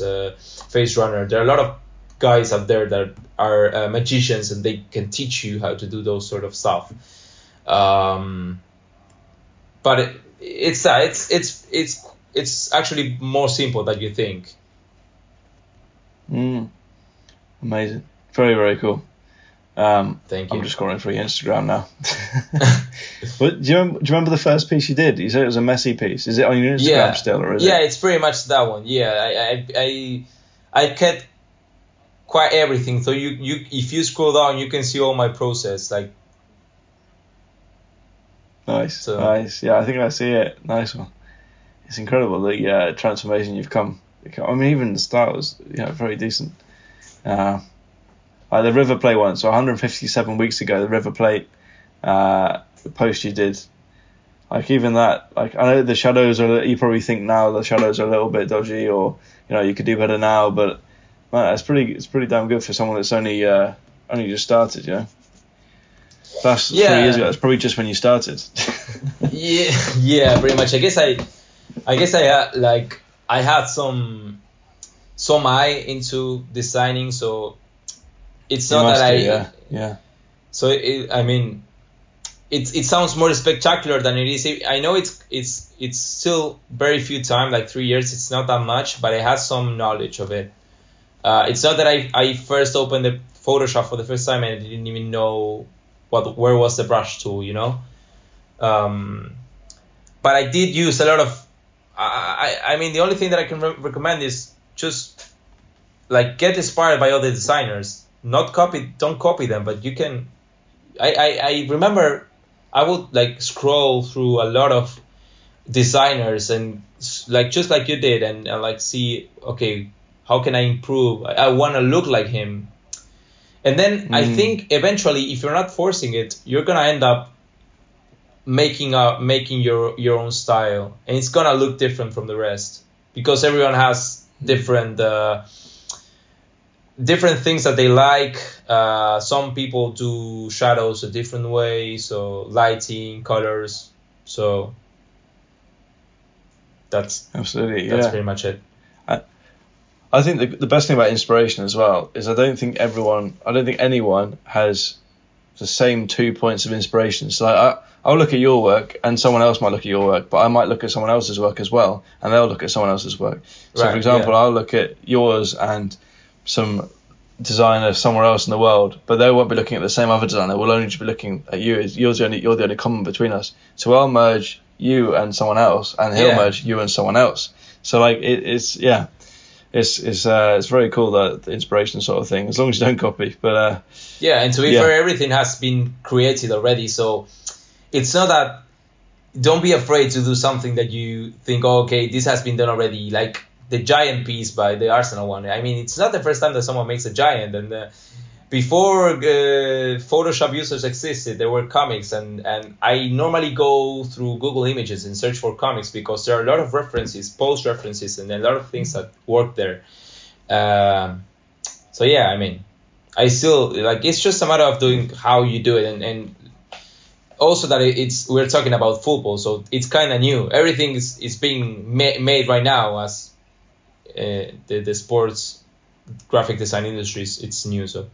Face Runner. There are a lot of guys out there that are magicians, and they can teach you how to do those sort of stuff. But it's actually more simple than you think. Amazing. Very, very cool. Thank you. I'm just scrolling through your Instagram now. do you remember the first piece you did? You said it was a messy piece. Is it on your Instagram still, or is it? Yeah, it's pretty much that one. Yeah, I kept quite everything. So if you scroll down, you can see all my process. Like. Nice. Yeah, I think I see it. Nice one. It's incredible the transformation you've come. I mean, even the start was very decent. Like the River Plate one, so 157 weeks ago, the River Plate post you did, like even that, like I know the shadows are. You probably think now the shadows are a little bit dodgy, or you could do better now, but man, it's pretty damn good for someone that's only just started. That's 3 years ago. That's probably just when you started. yeah, pretty much. I guess I had some eye into designing, so it's not that I. Yeah. So it sounds more spectacular than it is. I know it's still very few time, like 3 years. It's not that much, but I had some knowledge of it. It's not that I first opened the Photoshop for the first time and I didn't even know where was the brush tool, but I did use a lot of. I mean, the only thing that I can recommend is just like get inspired by other designers. Don't copy them, but you can. I remember I would like scroll through a lot of designers and like just like you did and like see, okay, how can I improve? I want to look like him. And then I think eventually, if you're not forcing it, you're gonna end up making your own style, and it's gonna look different from the rest because everyone has different things that they like. Some people do shadows a different way, so lighting, colors. So that's pretty much it. I think the best thing about inspiration as well is I don't think anyone has the same 2 points of inspiration. So I'll look at your work and someone else might look at your work, but I might look at someone else's work as well and they'll look at someone else's work. So for example, I'll look at yours and some designer somewhere else in the world, but they won't be looking at the same other designer. We'll only just be looking at you. You're the only common between us. So I'll merge you and someone else and he'll merge you and someone else. So like it's It's very cool, that the inspiration sort of thing, as long as you don't copy. But and to be fair, everything has been created already, so it's not that. Don't be afraid to do something that you think, this has been done already, like the giant piece by the Arsenal one. I mean, it's not the first time that someone makes a giant, and before Photoshop users existed, there were comics, and I normally go through Google Images and search for comics because there are a lot of references, post references, and a lot of things that work there. I still like, it's just a matter of doing how you do it, and also that we're talking about football, so it's kind of new. Everything is being made right now as the sports graphic design industry. It's new, so.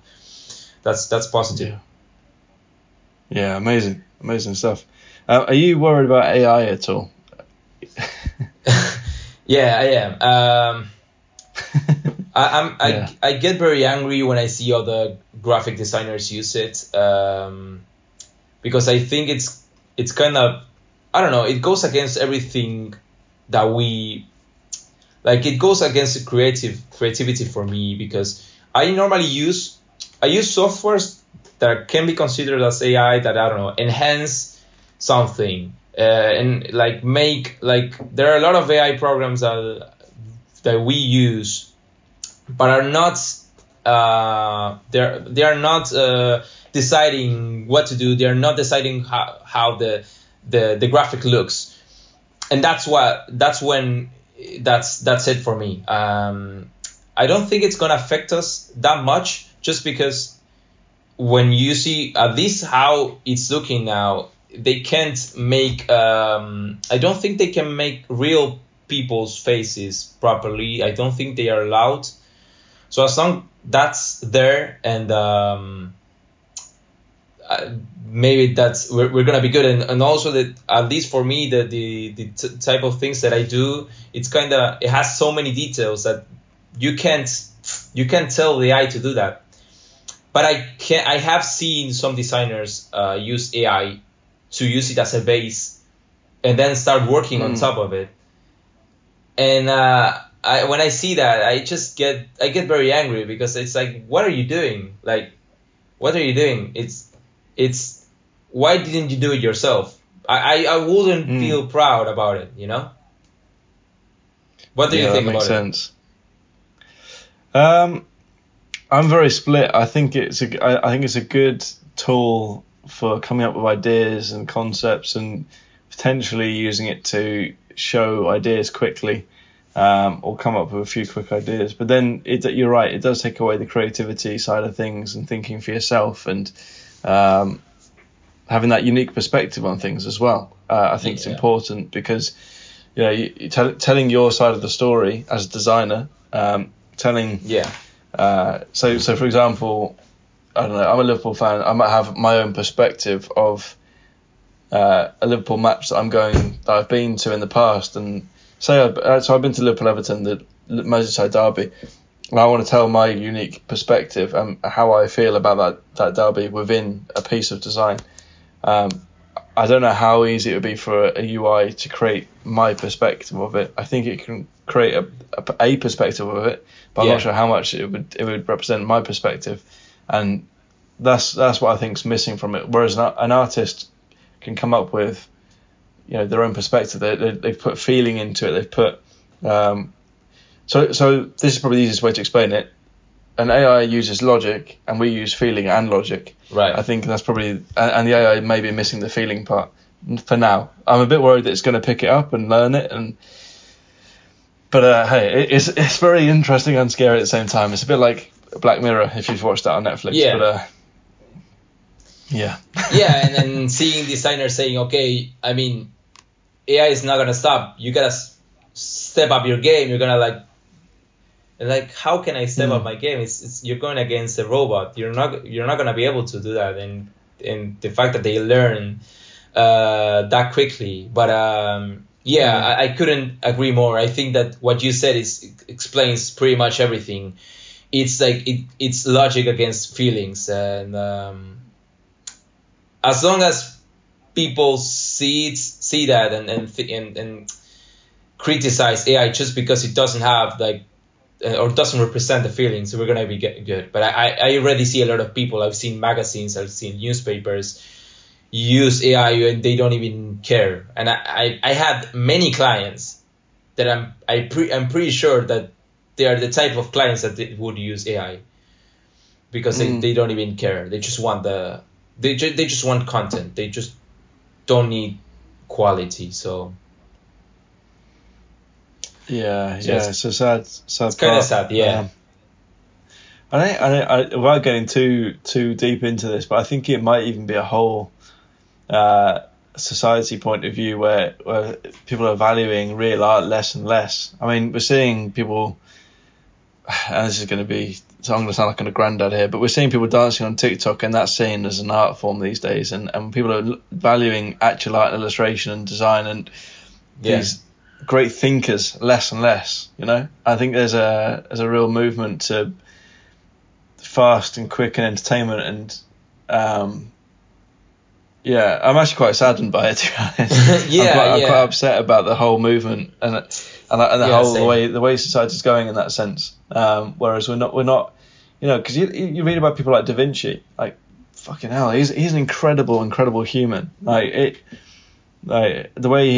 That's positive. Yeah, amazing stuff. Are you worried about AI at all? Yeah, I am. I get very angry when I see other graphic designers use it, because I think it's kind of, I don't know, it goes against everything that we like. It goes against creativity for me, because I use softwares that can be considered as AI that, I don't know, enhance something. and like make like there are a lot of AI programs that we use, but are not they are not deciding what to do. They are not deciding how the graphic looks, and that's it for me. I don't think it's gonna affect us that much, just because when you see at least how it's looking now, they can't make. I don't think they can make real people's faces properly. I don't think they are allowed. So as long that's there, and maybe that's we're gonna be good. And also that at least for me that the type of things that I do, it has so many details that you can't tell the AI to do that. But I have seen some designers use AI to use it as a base and then start working on top of it. And when I see that, I get very angry, because it's like, what are you doing? Like, what are you doing? It's why didn't you do it yourself? I wouldn't feel proud about it, you know? What do you think about it? Yeah, that makes sense. I'm very split. I think it's a good tool for coming up with ideas and concepts, and potentially using it to show ideas quickly, or come up with a few quick ideas. But then you're right; it does take away the creativity side of things and thinking for yourself, and having that unique perspective on things as well. I think it's important, because telling your side of the story as a designer, So for example, I don't know, I'm a Liverpool fan. I might have my own perspective of a Liverpool match that I've been to in the past, and so I've been to Liverpool Everton, the Merseyside derby, and I want to tell my unique perspective and how I feel about that derby within a piece of design. I don't know how easy it would be for a UI to create my perspective of it. I think it can create a perspective of it, but I'm not sure how much it would represent my perspective, and that's what I think's missing from it. Whereas an artist can come up with, their own perspective. They've put feeling into it. They've put so this is probably the easiest way to explain it. An AI uses logic, and we use feeling and logic. Right. I think that's probably, and the AI may be missing the feeling part for now. I'm a bit worried that it's going to pick it up and learn it, but hey, it's very interesting and scary at the same time. It's a bit like Black Mirror, if you've watched that on Netflix. Yeah. But, yeah. Yeah, and then seeing designers saying, okay, I mean, AI is not gonna stop. You gotta step up your game. You're gonna like how can I step up my game? It's you're going against a robot. You're not gonna be able to do that. And the fact that they learn that quickly, but I couldn't agree more. I think that what you said explains pretty much everything. It's like it's logic against feelings, and as long as people see that and criticize AI just because it doesn't have or doesn't represent the feelings, we're gonna be good. But I already see a lot of people. I've seen magazines, I've seen newspapers use AI and they don't even care. And I had many clients that I'm pretty sure that they are the type of clients that they would use AI, because they don't even care. They just want they just want content. They just don't need quality. So it's a sad. It's kind of sad. Yeah. I without getting too deep into this, but I think it might even be a whole society point of view where people are valuing real art less and less. I mean, we're seeing people, and this is going to be, so I'm going to sound like a granddad here, but we're seeing people dancing on TikTok, and that's seen as an art form these days, and people are valuing actual art and illustration and design and these great thinkers less and less. I think there's a real movement to fast and quick and entertainment, and I'm actually quite saddened by it, to be honest. I'm quite upset about the whole movement and the way society's going in that sense. Whereas we're not, because you read about people like Da Vinci, like fucking hell, he's an incredible human. Like it, Like the way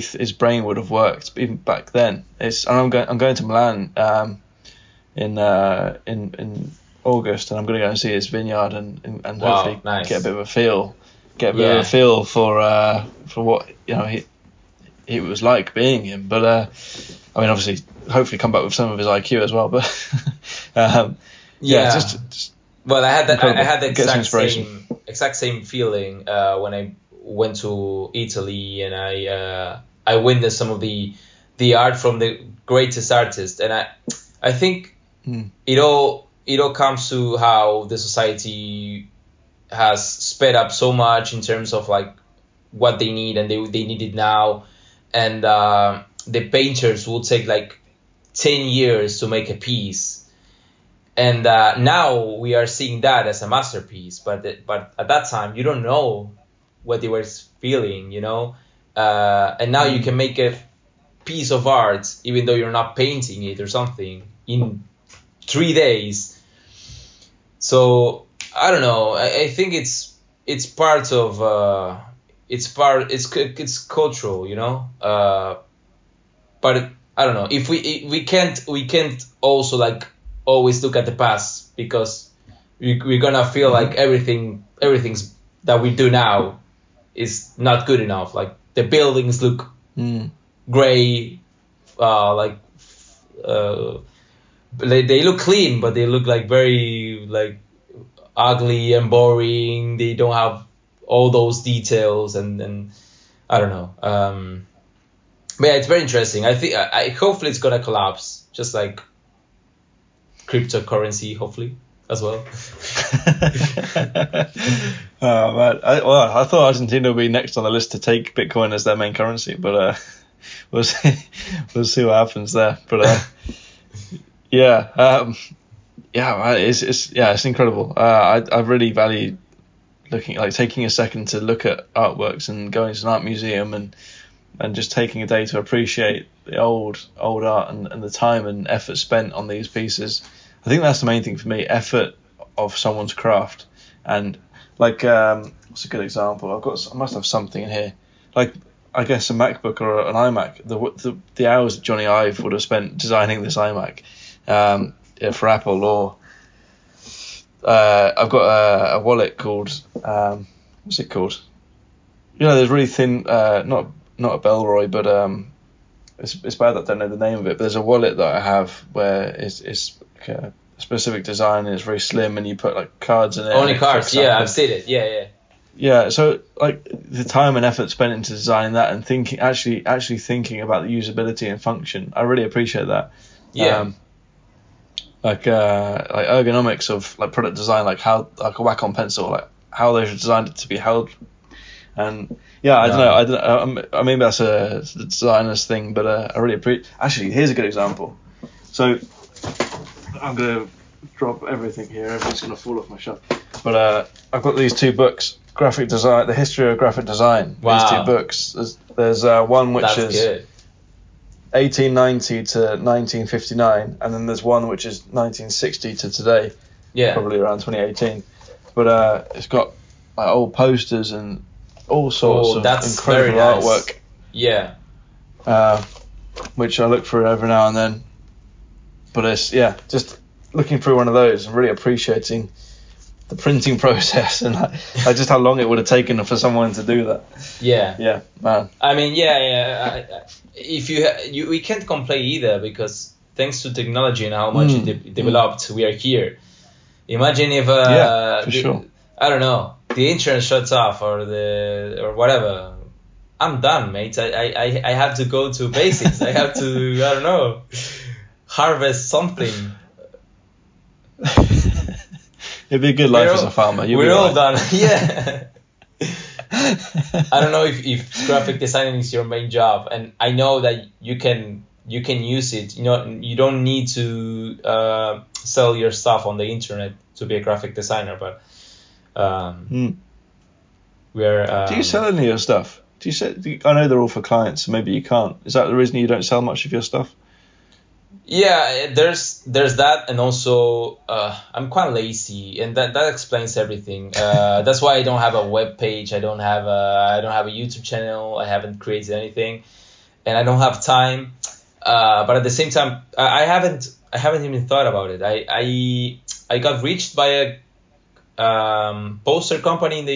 his brain would have worked even back then. I'm going to Milan in August, and I'm going to go and see his vineyard and wow, hopefully nice. get a bit of a feel for what it was like being him. But I mean, obviously, hopefully come back with some of his IQ as well. But well, I had the exact same feeling when I went to Italy, and I witnessed some of the art from the greatest artists, and I think it all comes to how the society has sped up so much in terms of like what they need, and they need it now, and the painters will take like 10 years to make a piece, and now we are seeing that as a masterpiece, but at that time you don't know what they were feeling, and now you can make a piece of art even though you're not painting it or something in 3 days. So I don't know, I think it's part of it's cultural, but I don't know if we can't also like always look at the past, because we're gonna feel like everything's that we do now is not good enough. Like the buildings look gray, they look clean, but they look like very like ugly and boring. They don't have all those details, and I don't know. But yeah, it's very interesting. I think hopefully it's gonna collapse, just like cryptocurrency, hopefully as well. Oh man! I thought Argentina would be next on the list to take Bitcoin as their main currency, but we'll see what happens there. But it's incredible. I really value looking, like taking a second to look at artworks and going to an art museum and just taking a day to appreciate the old art and the time and effort spent on these pieces. I think that's the main thing for me: effort of someone's craft. And like, what's a good example? I must have something in here. Like, I guess a MacBook or an iMac. The hours that Johnny Ive would have spent designing this iMac for Apple, or I've got a wallet called what's it called? There's really thin, not a Belroy, but it's bad that I don't know the name of it. But there's a wallet that I have where it's like a specific design, and it's very slim, and you put like cards in it. Only cards, yeah, I've seen it, yeah. Yeah, so like the time and effort spent into designing that and thinking, actually thinking about the usability and function, I really appreciate that. Yeah. Like ergonomics of like product design, like how like a Wacom pencil, like how they designed it to be held. And yeah, I don't know, maybe that's a designer's thing, but I really appreciate. Actually, here's a good example. So I'm gonna drop everything here. Everything's gonna fall off my shelf. But I've got these two books, graphic design, the history of graphic design. Wow. These two books. There's one which is good. 1890 to 1959, and then there's one which is 1960 to today. Yeah. Probably around 2018. But it's got like old posters and all sorts of incredible artwork. Yeah. Which I look through every now and then. But it's just looking through one of those and really appreciating the printing process and like just how long it would have taken for someone to do that. Yeah. Yeah, man. I mean, we can't complain either, because thanks to technology and how much it developed, we are here. Imagine if I don't know, the internet shuts off or whatever. I'm done, mate. I have to go to basics. I have to harvest something. It'd be a good life as a farmer. We're all done. Yeah. I don't know if graphic designing is your main job, and I know that you can use it. You don't need to sell your stuff on the internet to be a graphic designer, but do you sell any of your stuff? I know they're all for clients, so maybe you can't. Is that the reason you don't sell much of your stuff? Yeah, there's that, and also I'm quite lazy, and that explains everything. That's why I don't have a web page. I don't have a YouTube channel. I haven't created anything, and I don't have time. But at the same time, I haven't even thought about it. I got reached by a poster company in the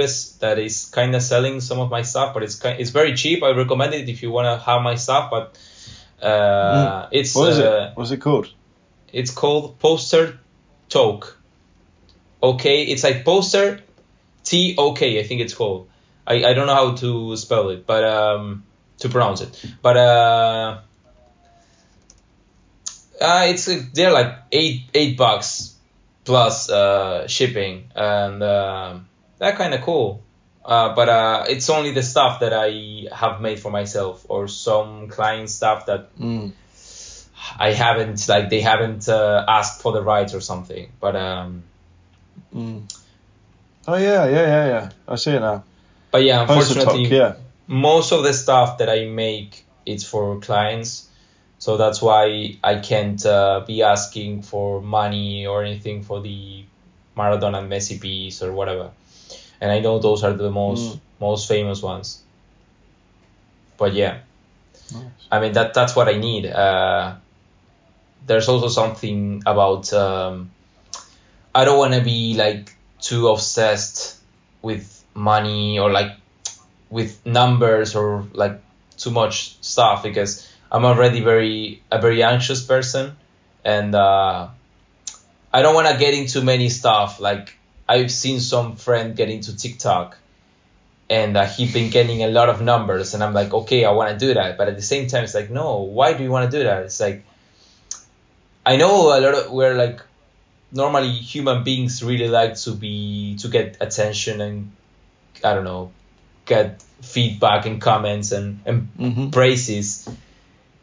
US that is kind of selling some of my stuff, but it's very cheap. I recommend it if you want to have my stuff, but. What's it called? It's called Poster Tok. Okay, it's like Poster Tok, I think it's called. I don't know how to spell it, but to pronounce it. But they're like $8 plus shipping, and that kind of cool. But it's only the stuff that I have made for myself, or some client stuff that I haven't, like they haven't asked for the rights or something. But oh yeah, I see it now. But yeah, unfortunately, most of the stuff that I make it's for clients, so that's why I can't be asking for money or anything for the Maradona and Messi piece or whatever. And I know those are the most famous ones. But yeah, nice. I mean, that's what I need. There's also something about, I don't want to be like too obsessed with money or like with numbers or like too much stuff, because I'm already a very anxious person. And I don't want to get into many stuff. Like, I've seen some friend get into TikTok, and he's been getting a lot of numbers, and I'm like, okay, I want to do that. But at the same time, it's like, no, why do you want to do that? It's like, I know we're like, normally human beings really like to get attention and, I don't know, get feedback and comments and praises.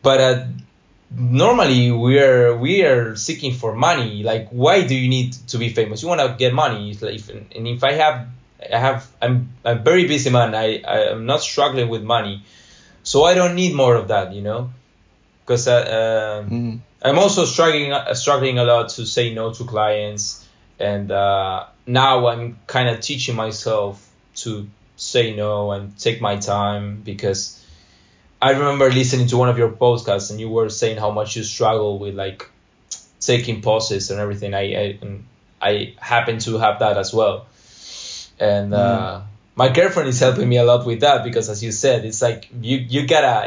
But normally we are seeking for money. Like, why do you need to be famous? You want to get money. If I'm a very busy man. I'm not struggling with money, so I don't need more of that, you know, because I'm also struggling a lot to say no to clients, and now I'm kind of teaching myself to say no and take my time, because I remember listening to one of your podcasts, and you were saying how much you struggle with like taking pauses and everything. I happen to have that as well, and my girlfriend is helping me a lot with that, because, as you said, it's like you gotta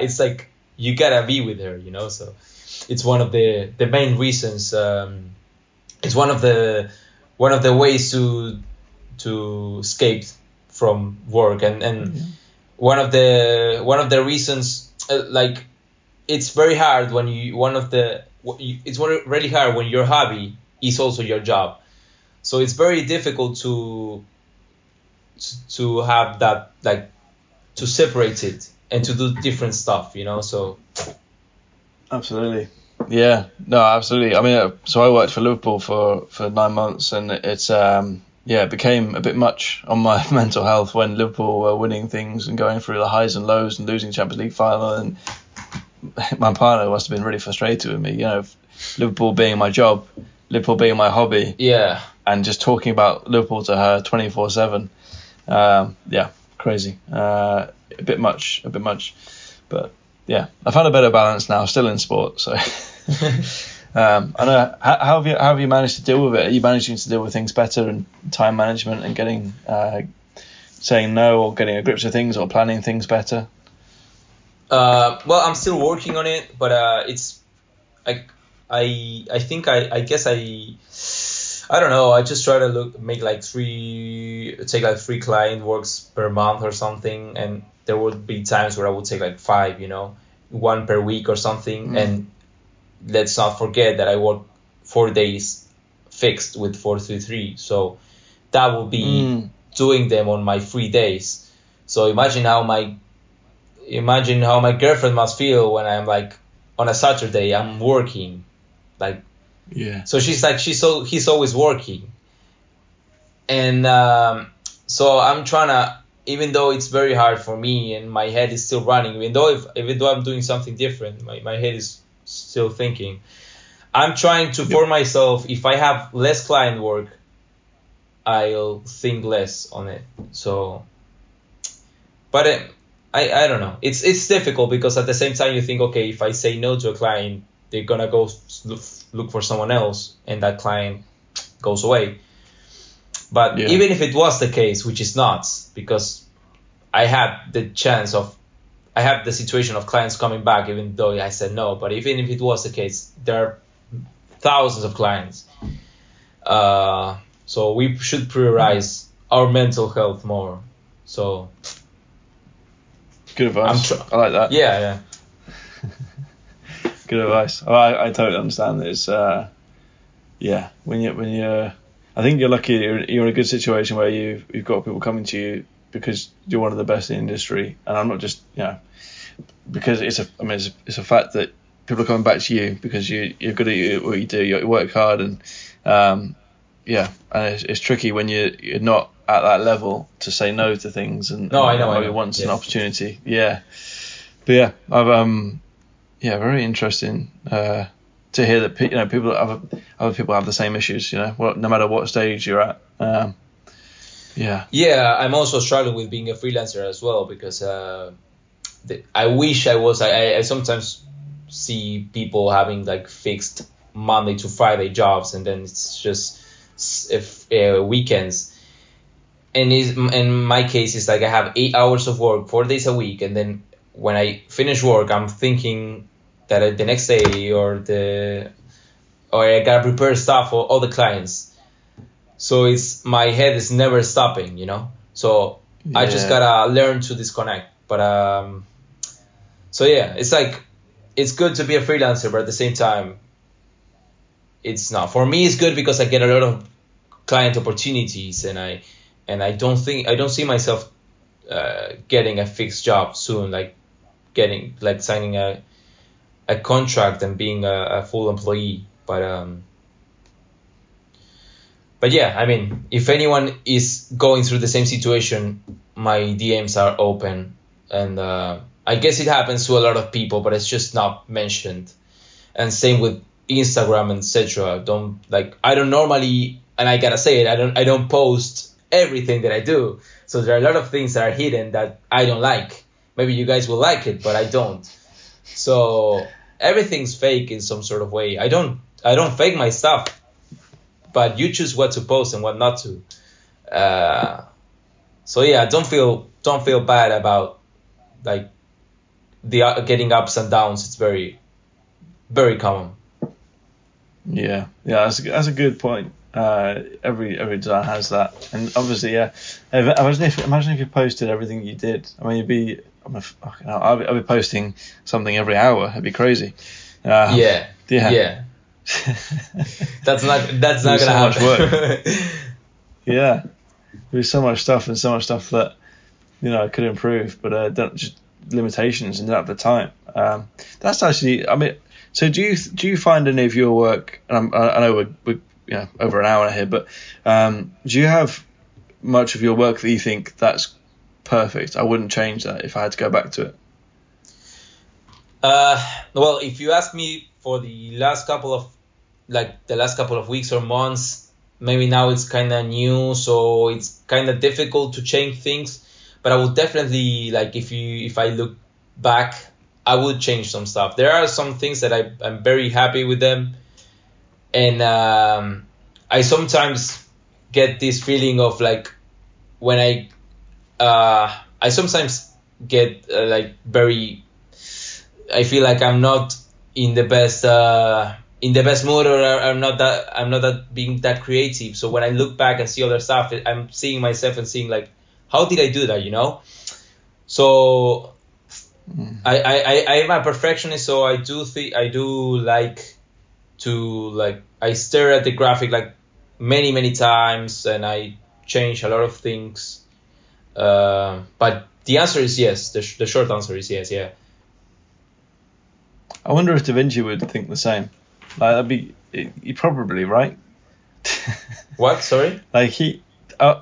be with her, you know. So it's one of the main reasons. It's one of the ways to escape from work, and. Mm-hmm. One of the reasons, like, it's very hard when it's really hard when your hobby is also your job, so it's very difficult to have that, like, to separate it and to do different stuff, you know. So absolutely, yeah, no, absolutely. I mean, so I worked for Liverpool for 9 months, and it's it became a bit much on my mental health when Liverpool were winning things and going through the highs and lows and losing Champions League final. And my partner must have been really frustrated with me, you know, Liverpool being my job, Liverpool being my hobby. Yeah. And just talking about Liverpool to her 24/7. Yeah, crazy. A bit much. But yeah, I found a better balance now, still in sport. So I know. How have you managed to deal with it? Are you managing to deal with things better, and time management, and getting saying no, or getting a grip to things, or planning things better? Well, I'm still working on it, but it's like I guess I don't know. I just try to take like three client works per month or something, and there would be times where I would take like five, you know, one per week or something, and. Let's not forget that I work 4 days fixed with 433, so that will be doing them on my free days. So imagine how my girlfriend must feel when I'm like on a Saturday I'm working, like, yeah. So she's like, he's always working, and so I'm trying to, even though it's very hard for me and my head is still running, even though I'm doing something different, my head is still thinking. I'm trying to for myself, if I have less client work, I'll think less on it. So, but I don't know. It's difficult because at the same time you think, okay, if I say no to a client, they're going to go look for someone else and that client goes away. But even if it was the case, which is not, because I had the chance of, I have the situation of clients coming back even though I said no, but even if it was the case, there are thousands of clients. So we should prioritize our mental health more. So good advice. I like that. Yeah. Good advice. I totally understand this. When you're I think you're lucky. You're in a good situation where you've got people coming to you because you're one of the best in the industry. And I'm not just because it's a fact that people are coming back to you because you're good at what you do. You work hard and and it's tricky when you're not at that level to say no to things. I know. Once an opportunity. Yeah. But yeah, I've very interesting. To hear that people other people have the same issues, no matter what stage you're at. I'm also struggling with being a freelancer as well because I wish I was. I sometimes see people having like fixed Monday to Friday jobs and then it's just weekends. And in my case, it's like I have 8 hours of work, 4 days a week, and then when I finish work, I'm thinking that the next day or I gotta prepare stuff for all the clients. So my head is never stopping, So yeah. I just gotta learn to disconnect. But it's like it's good to be a freelancer, but at the same time, it's not. For me, it's good because I get a lot of client opportunities, and I don't see myself getting a fixed job soon, like signing a contract and being a full employee, but if anyone is going through the same situation, my DMs are open, and I guess it happens to a lot of people, but it's just not mentioned. And same with Instagram and etc. I don't post everything that I do, so there are a lot of things that are hidden that I don't like. Maybe you guys will like it, but I don't. So everything's fake in some sort of way. I don't fake my stuff, but you choose what to post and what not to. Don't feel bad about like the getting ups and downs. It's very, very common. Yeah, that's a good point. Every design has that, and obviously, imagine if you posted everything you did. I mean, I'll be posting something every hour. It'd be crazy. Yeah. That's not gonna happen. So much work. Yeah, there's so much stuff and so much stuff that could improve, but just limitations and not the time. That's actually. I mean, so do you find any of your work? And I know we're over an hour here, but do you have much of your work that you think that's perfect? I wouldn't change that if I had to go back to it. Well, if you ask me for the last couple of weeks or months, maybe now it's kind of new, so it's kind of difficult to change things. But I would definitely if I look back, I would change some stuff. There are some things that I'm very happy with them, and I sometimes get this feeling of when I sometimes get I feel like I'm not in the best mood, or I'm not being that creative. So when I look back and see other stuff, I'm seeing myself and seeing how did I do that? So I am a perfectionist, so I do to I stare at the graphic many times, and I change a lot of things. But the answer is yes. The short answer is yes. Yeah. I wonder if Da Vinci would think the same. You're probably right. What? Sorry. I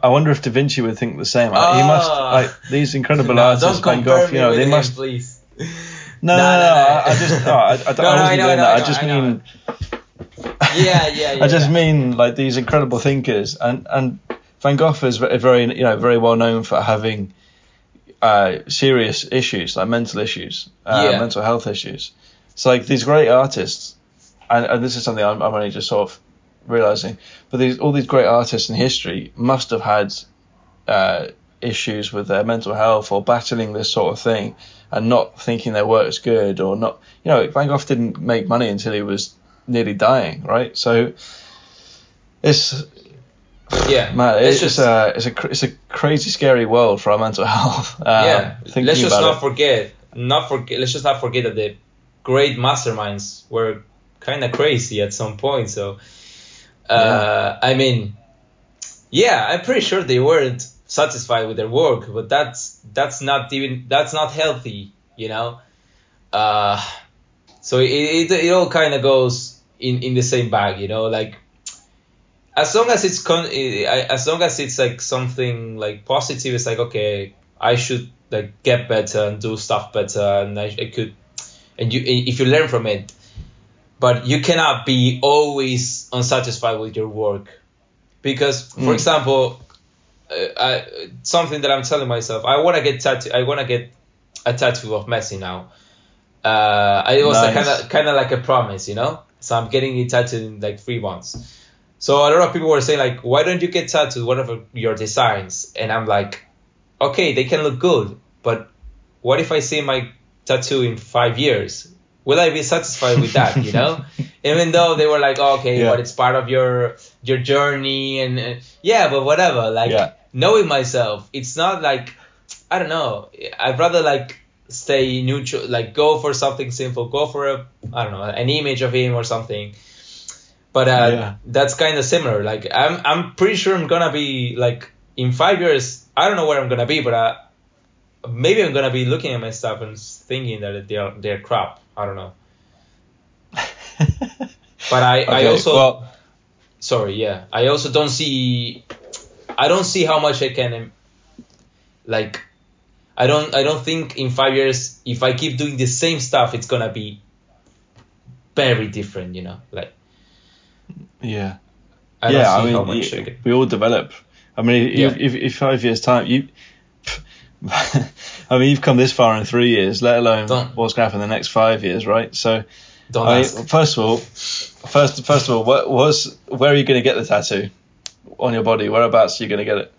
wonder if Da Vinci would think the same. He must. These incredible artists. Don't compare me with him, please. I just mean. I just mean like these incredible thinkers, and Van Gogh is very well known for having serious issues, like mental issues, mental health issues. It's like these great artists, and this is something I'm only just sort of realizing, but all these great artists in history must have had issues with their mental health or battling this sort of thing, and not thinking their work's good or not. You know, Van Gogh didn't make money until he was nearly dying, right? So it's it's a crazy, scary world for our mental health. Let's just not forget that the great masterminds were kind of crazy at some point. So I'm pretty sure they weren't satisfied with their work, but that's not healthy, you know. So it all kind of goes in the same bag, you know. Like, as long as it's like something like positive, it's like, okay, I should like get better and do stuff better, and if you learn from it. But you cannot be always unsatisfied with your work, because, for example, something that I'm telling myself, I want to get a tattoo of Messi now. It was kind of like a promise, you know. So I'm getting it tattooed in like 3 months. So a lot of people were saying like, why don't you get tattooed one of your designs? And I'm like, okay, they can look good, but what if I see my tattoo in 5 years? Will I be satisfied with that? You know, even though they were like, oh, okay, but it's part of your journey, and but whatever. Like knowing myself, it's not like, I don't know. I'd rather like stay neutral, like go for something simple, go for an image of him or something. But that's kind of similar. Like I'm pretty sure I'm gonna be like in 5 years. I don't know where I'm gonna be, but maybe I'm gonna be looking at my stuff and thinking that they're crap. I don't know. But I also don't see. I don't see how much I can like. I don't think in 5 years, if I keep doing the same stuff, it's gonna be very different, you know. Like. Yeah. We all develop. I mean, if 5 years time, you've come this far in 3 years, let alone what's going to happen in the next 5 years, right? So, first of all, where are you going to get the tattoo on your body? Whereabouts are you going to get it?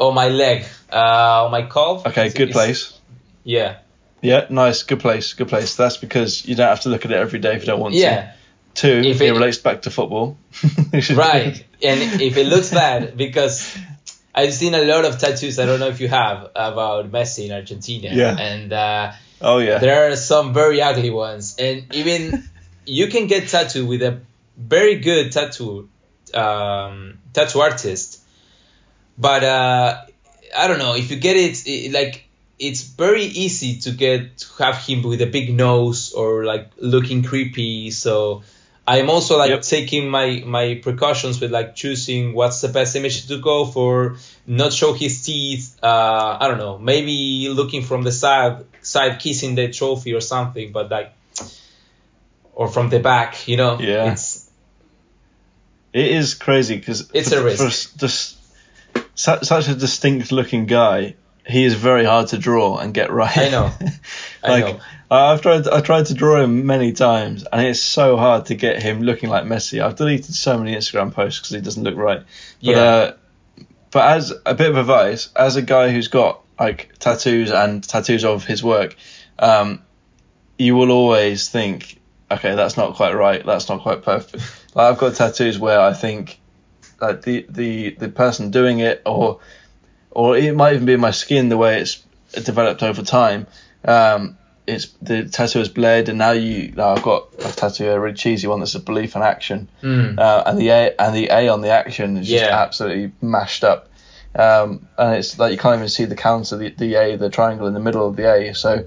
On my leg, on my calf. Okay, good place. Yeah. Yeah, nice, good place. That's because you don't have to look at it every day if you don't want to. Yeah. Two, if it relates back to football. Right. And if it looks bad, because I've seen a lot of tattoos, I don't know if you have, about Messi in Argentina. Yeah. And there are some very ugly ones. And even you can get tattooed with a very good tattoo artist. But I don't know, if you get it like... It's very easy to have him with a big nose or like looking creepy. So I'm also like taking my precautions with like choosing what's the best image to go for, not show his teeth. I don't know, maybe looking from the side kissing the trophy or something, but like, or from the back, you know. Yeah. It is crazy because it's a risk. For just such a distinct looking guy. He is very hard to draw and get right. I know. I've tried to draw him many times, and it's so hard to get him looking like Messi. I've deleted so many Instagram posts because he doesn't look right. But as a bit of advice, as a guy who's got like tattoos of his work, you will always think, okay, that's not quite right. That's not quite perfect. Like, I've got tattoos where I think like the person doing it or it might even be my skin, the way it's developed over time. It's the tattoo is bled, and now I've got a tattoo, a really cheesy one that's a belief in action, and the A on the action is just absolutely mashed up, and it's like you can't even see the counter, the A, the triangle in the middle of the A. So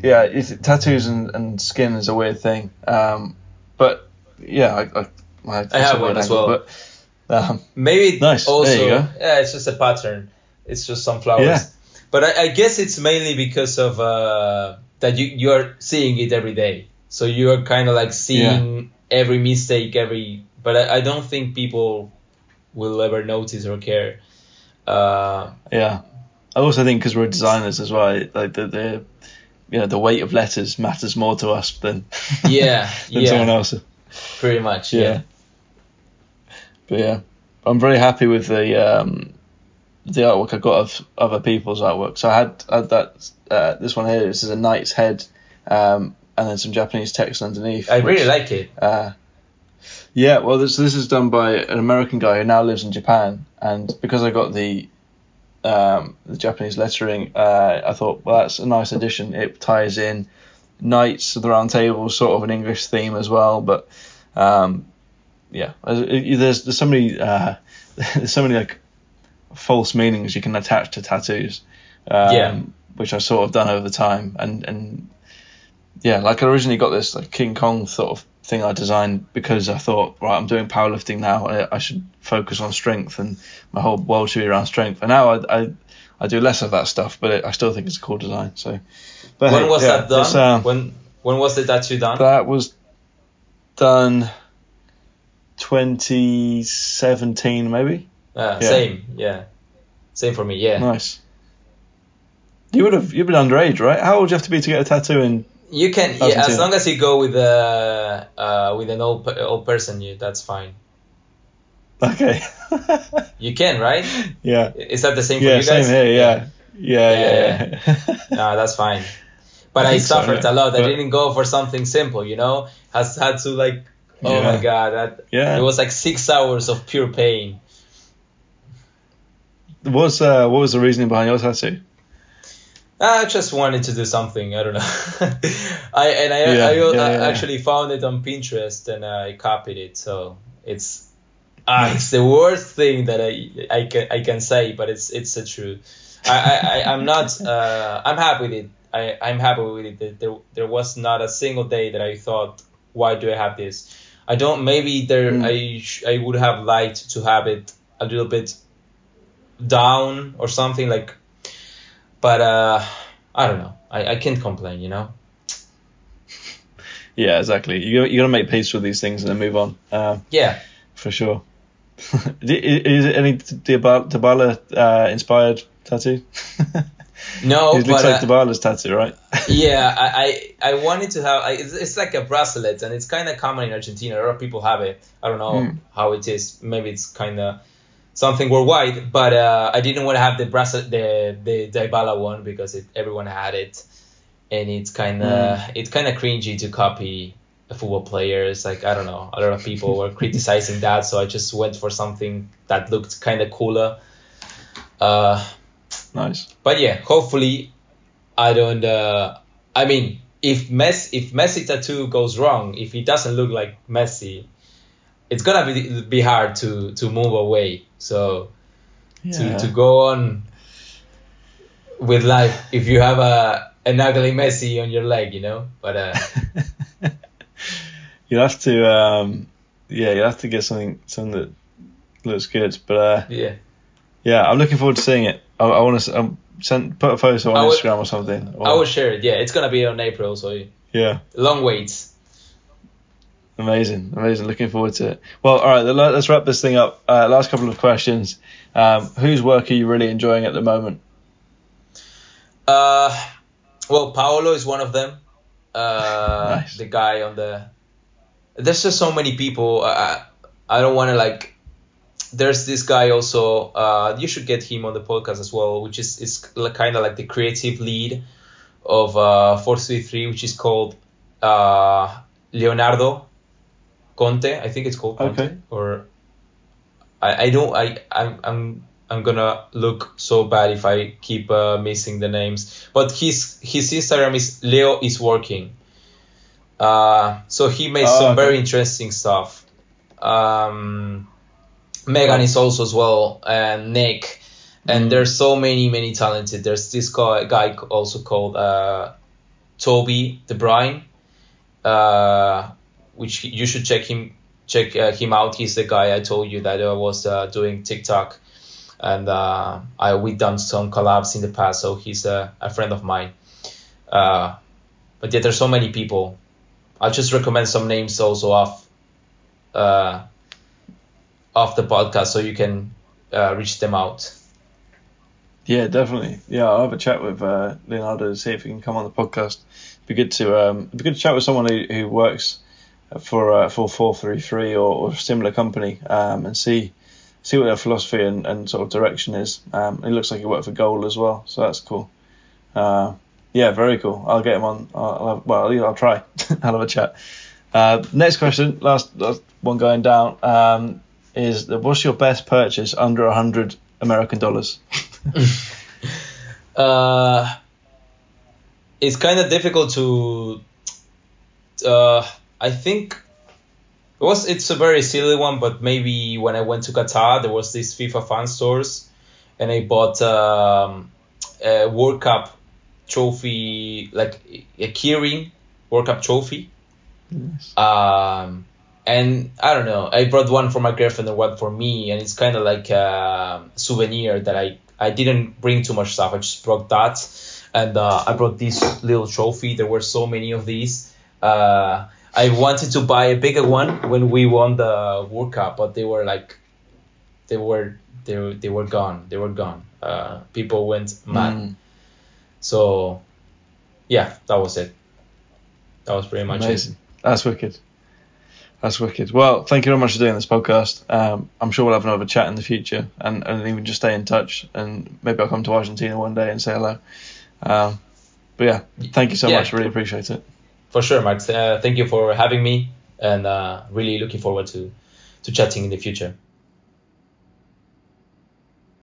yeah, tattoos and skin is a weird thing, but yeah, I have one as well. But, maybe nice. Also, there you go. Yeah, it's just a pattern. It's just some flowers. Yeah. But I guess it's mainly because of that you are seeing it every day. So you are kind of like seeing every mistake, but I don't think people will ever notice or care. I also think because we're designers as well, like the weight of letters matters more to us than someone else. Pretty much, But I'm very happy with the artwork I got of other people's artwork. So I had that this one here. This is a knight's head, and then some Japanese text underneath. I really like it. This is done by an American guy who now lives in Japan, and because I got the Japanese lettering, I thought, well, that's a nice addition. It ties in Knights of the Round Table, sort of an English theme as well. But there's so many like false meanings you can attach to tattoos, which I've sort of done over time, and like I originally got this like King Kong sort of thing I designed because I thought, right, I'm doing powerlifting now, I should focus on strength, and my whole world should be around strength. And now I do less of that stuff, but I still think it's a cool design. So, but when was that done? When was the tattoo done? That was done 2017 maybe. Same for me. Yeah, nice. You've been underage, right? How old do you have to be to get a tattoo in? You can, as long as you go with an old person, that's fine. Okay. You can, right? Yeah. Is that the same for you guys? Same here, yeah. No, that's fine. But I suffered a lot. I didn't go for something simple, you know. I had to my God, it was like 6 hours of pure pain. What was the reasoning behind your tattoo? I just wanted to do something. I don't know. I actually found it on Pinterest and I copied it. So it's the worst thing that I can say, but it's the truth. I'm happy with it. I'm happy with it. There was not a single day that I thought, why do I have this? I don't. Maybe there I would have liked to have it a little bit down or something like. But I don't know. I can't complain, you know. Yeah, exactly. You gotta make peace with these things and then move on. For sure. Is it any Dibala inspired tattoo? No, it looks like Dibala's tattoo, right? Yeah, I wanted to have. It's like a bracelet, and it's kind of common in Argentina. A lot of people have it. I don't know how it is. Maybe it's kind of something worldwide, but I didn't want to have the bracelet, the Dibala one, because everyone had it, and it's kind of cringy to copy football players. Like, I don't know, a lot of people were criticizing that, so I just went for something that looked kind of cooler. Nice. But yeah, hopefully, I don't. I mean, if Messi tattoo goes wrong, if it doesn't look like Messi, it's gonna be hard to move away. So to go on with life if you have an ugly Messi on your leg, you know. But you'll have to get something that looks good. But I'm looking forward to seeing it. I want to put a photo on Instagram or something. I will share it. Yeah, it's gonna be on April. So long waits. Amazing. Looking forward to it. Well, all right, let's wrap this thing up. Last couple of questions. Whose work are you really enjoying at the moment? Well, Paolo is one of them. Nice. The guy on the. There's just so many people. I don't want to like. There's this guy also. You should get him on the podcast as well, which is kind of like the creative lead of 433, which is called Leonardo Conte, I think it's called Conte, or I'm gonna look so bad if I keep missing the names. But his Instagram is Leo is working. So he made some very interesting stuff. Megan is also as well, and Nick, and there's so many talented. There's this guy also called Toby De Bruyne, which you should check him out. He's the guy I told you that I was doing TikTok, and we've done some collabs in the past, so he's a friend of mine. But yet there's so many people. I'll just recommend some names also off the podcast so you can reach them out. Yeah, definitely. Yeah, I'll have a chat with Leonardo to see if he can come on the podcast. It'd be good to chat with someone who works for 433 or a similar company and see what their philosophy and sort of direction is. It looks like he worked for Goal as well, so that's cool. Yeah, very cool. I'll get him on. I'll try. I'll have a chat. Next question, last one going down, is what's your best purchase under $100 American? It's kind of difficult to. I think it's a very silly one, but maybe when I went to Qatar, there was these FIFA fan stores, and I bought a World Cup trophy, like a keyring World Cup trophy. Yes. And I don't know, I brought one for my girlfriend and one for me, and it's kind of like a souvenir that I didn't bring too much stuff. I just brought that, and I brought this little trophy. There were so many of these. I wanted to buy a bigger one when we won the World Cup, but they were gone. They were gone. People went mad. So, yeah, that was it. That was pretty much amazing. It. That's wicked. That's wicked. Well, thank you very much for doing this podcast. I'm sure we'll have another chat in the future and even just stay in touch, and maybe I'll come to Argentina one day and say hello. But yeah, thank you so much. Really appreciate it. For sure, Max. Thank you for having me, and really looking forward to chatting in the future.